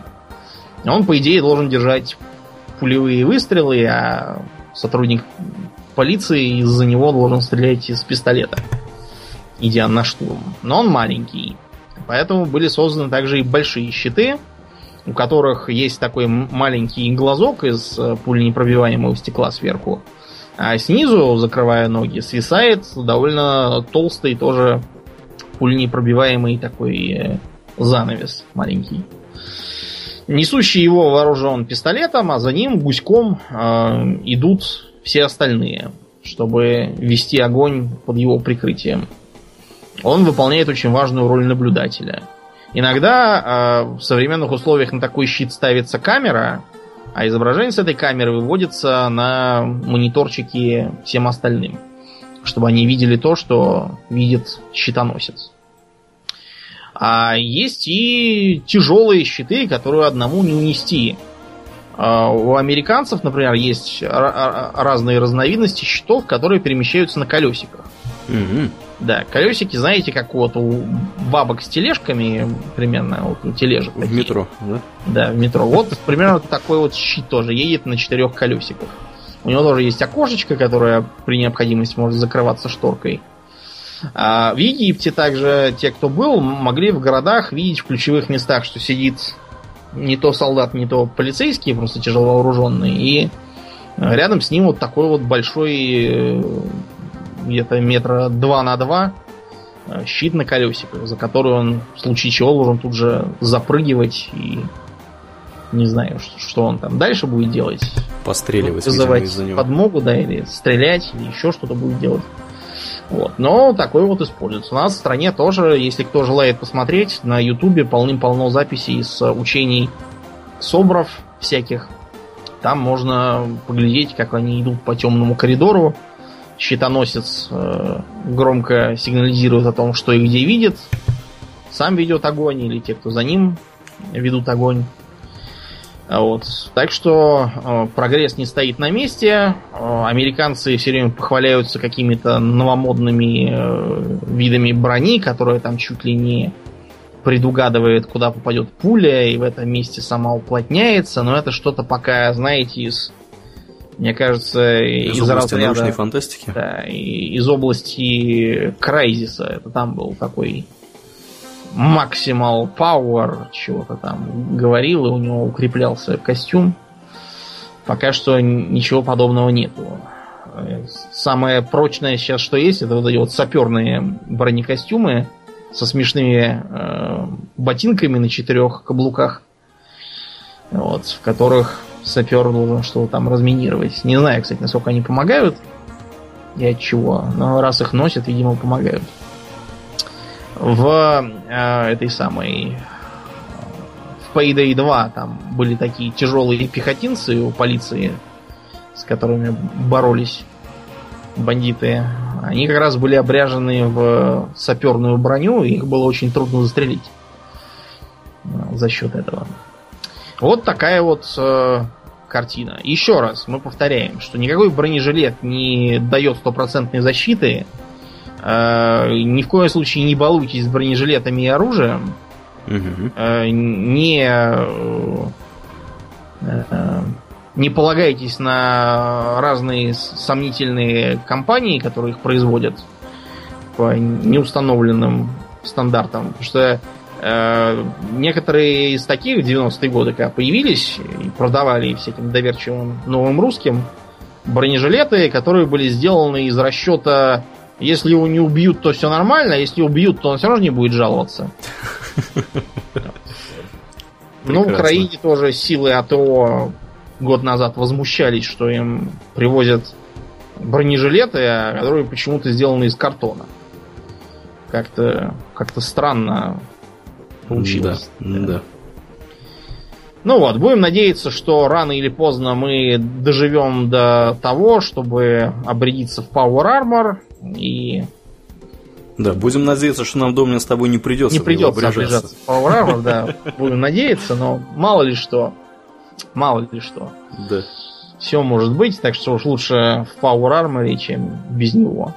Он, по идее, должен держать пулевые выстрелы, а сотрудник полиции из-за него должен стрелять из пистолета, идя на штурм. Но он маленький. Поэтому были созданы также и большие щиты, у которых есть такой маленький глазок из пуленепробиваемого стекла сверху. А снизу, закрывая ноги, свисает довольно толстый тоже пуленепробиваемый такой занавес маленький. Несущий его вооружен пистолетом, а за ним гуськом идут все остальные, чтобы вести огонь под его прикрытием. Он выполняет очень важную роль наблюдателя. Иногда в современных условиях на такой щит ставится камера, а изображение с этой камеры выводится на мониторчики всем остальным, чтобы они видели то, что видит щитоносец. А есть и тяжелые щиты, которые одному не унести. У американцев, например, есть разные разновидности щитов, которые перемещаются на колесиках. Угу. Да, колесики, знаете, как вот у бабок с тележками, примерно, вот у тележек. В такие. Метро, да? Да, в метро. Вот примерно такой вот щит тоже едет на 4 колесиках. У него тоже есть окошечко, которое при необходимости может закрываться шторкой. В Египте также те, кто был, могли в городах видеть в ключевых местах, что сидит не то солдат, не то полицейский, просто тяжело вооруженный, и рядом с ним вот такой вот большой, где-то 2 на 2 метра, щит на колесиках, за который он в случае чего должен тут же запрыгивать и не знаю, что он там дальше будет делать. Постреливать, вызывать, видимо, из-за него подмогу, да, или стрелять, или еще что-то будет делать. Вот. Но такой вот используется. У нас в стране тоже, если кто желает посмотреть, на Ютубе полным-полно записей из учений собров всяких. Там можно поглядеть, как они идут по темному коридору. Щитоносец громко сигнализирует о том, что и где видит. Сам ведет огонь, или те, кто за ним ведут огонь. Вот. Так что прогресс не стоит на месте. Американцы все время похваляются какими-то новомодными видами брони, которые там чуть ли не предугадывает, куда попадет пуля, и в этом месте сама уплотняется. Но это что-то пока, знаете, мне кажется, из области научной фантастики. Да, из области Крайзиса. Это там был такой Maximal Power чего-то там говорил, и у него укреплялся костюм. Пока что ничего подобного нету. Самое прочное сейчас, что есть, это вот эти вот саперные бронекостюмы со смешными ботинками на 4 каблуках, вот, в которых сапер должен что-то там разминировать. Не знаю, кстати, насколько они помогают и от чего, но раз их носят, видимо, помогают. В в Payday 2 там были такие тяжелые пехотинцы у полиции, с которыми боролись бандиты. Они как раз были обряжены в саперную броню, и их было очень трудно застрелить за счет этого. Вот такая вот картина. Еще раз мы повторяем, что никакой бронежилет не дает стопроцентной защиты. Ни в коем случае не балуйтесь с бронежилетами и оружием. Не полагайтесь на разные сомнительные компании, которые их производят по неустановленным стандартам. Потому что некоторые из таких в 90-е годы, когда появились и продавали всяким доверчивым новым русским бронежилеты, которые были сделаны из расчета: если его не убьют, то все нормально, а если убьют, то он все равно не будет жаловаться. Прекрасно. Но в Украине тоже силы АТО год назад возмущались, что им привозят бронежилеты, которые почему-то сделаны из картона. Как-то странно получилось. Да. Ну вот, будем надеяться, что рано или поздно мы доживем до того, чтобы обрядиться в Power Armor и... Да, будем надеяться, что нам, Домнин, с тобой не придется обрежаться в Power Armor, да. Будем надеяться, но мало ли что. Мало ли что. Да. Все может быть, так что уж лучше в Power Armor, чем без него.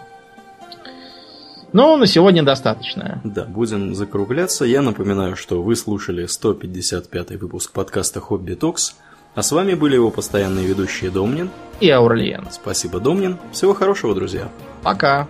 Но на сегодня достаточно. Да, будем закругляться. Я напоминаю, что вы слушали 155-й выпуск подкаста «Хобби Токс». А с вами были его постоянные ведущие Домнин и Аурельян. Спасибо, Домнин. Всего хорошего, друзья. Пока.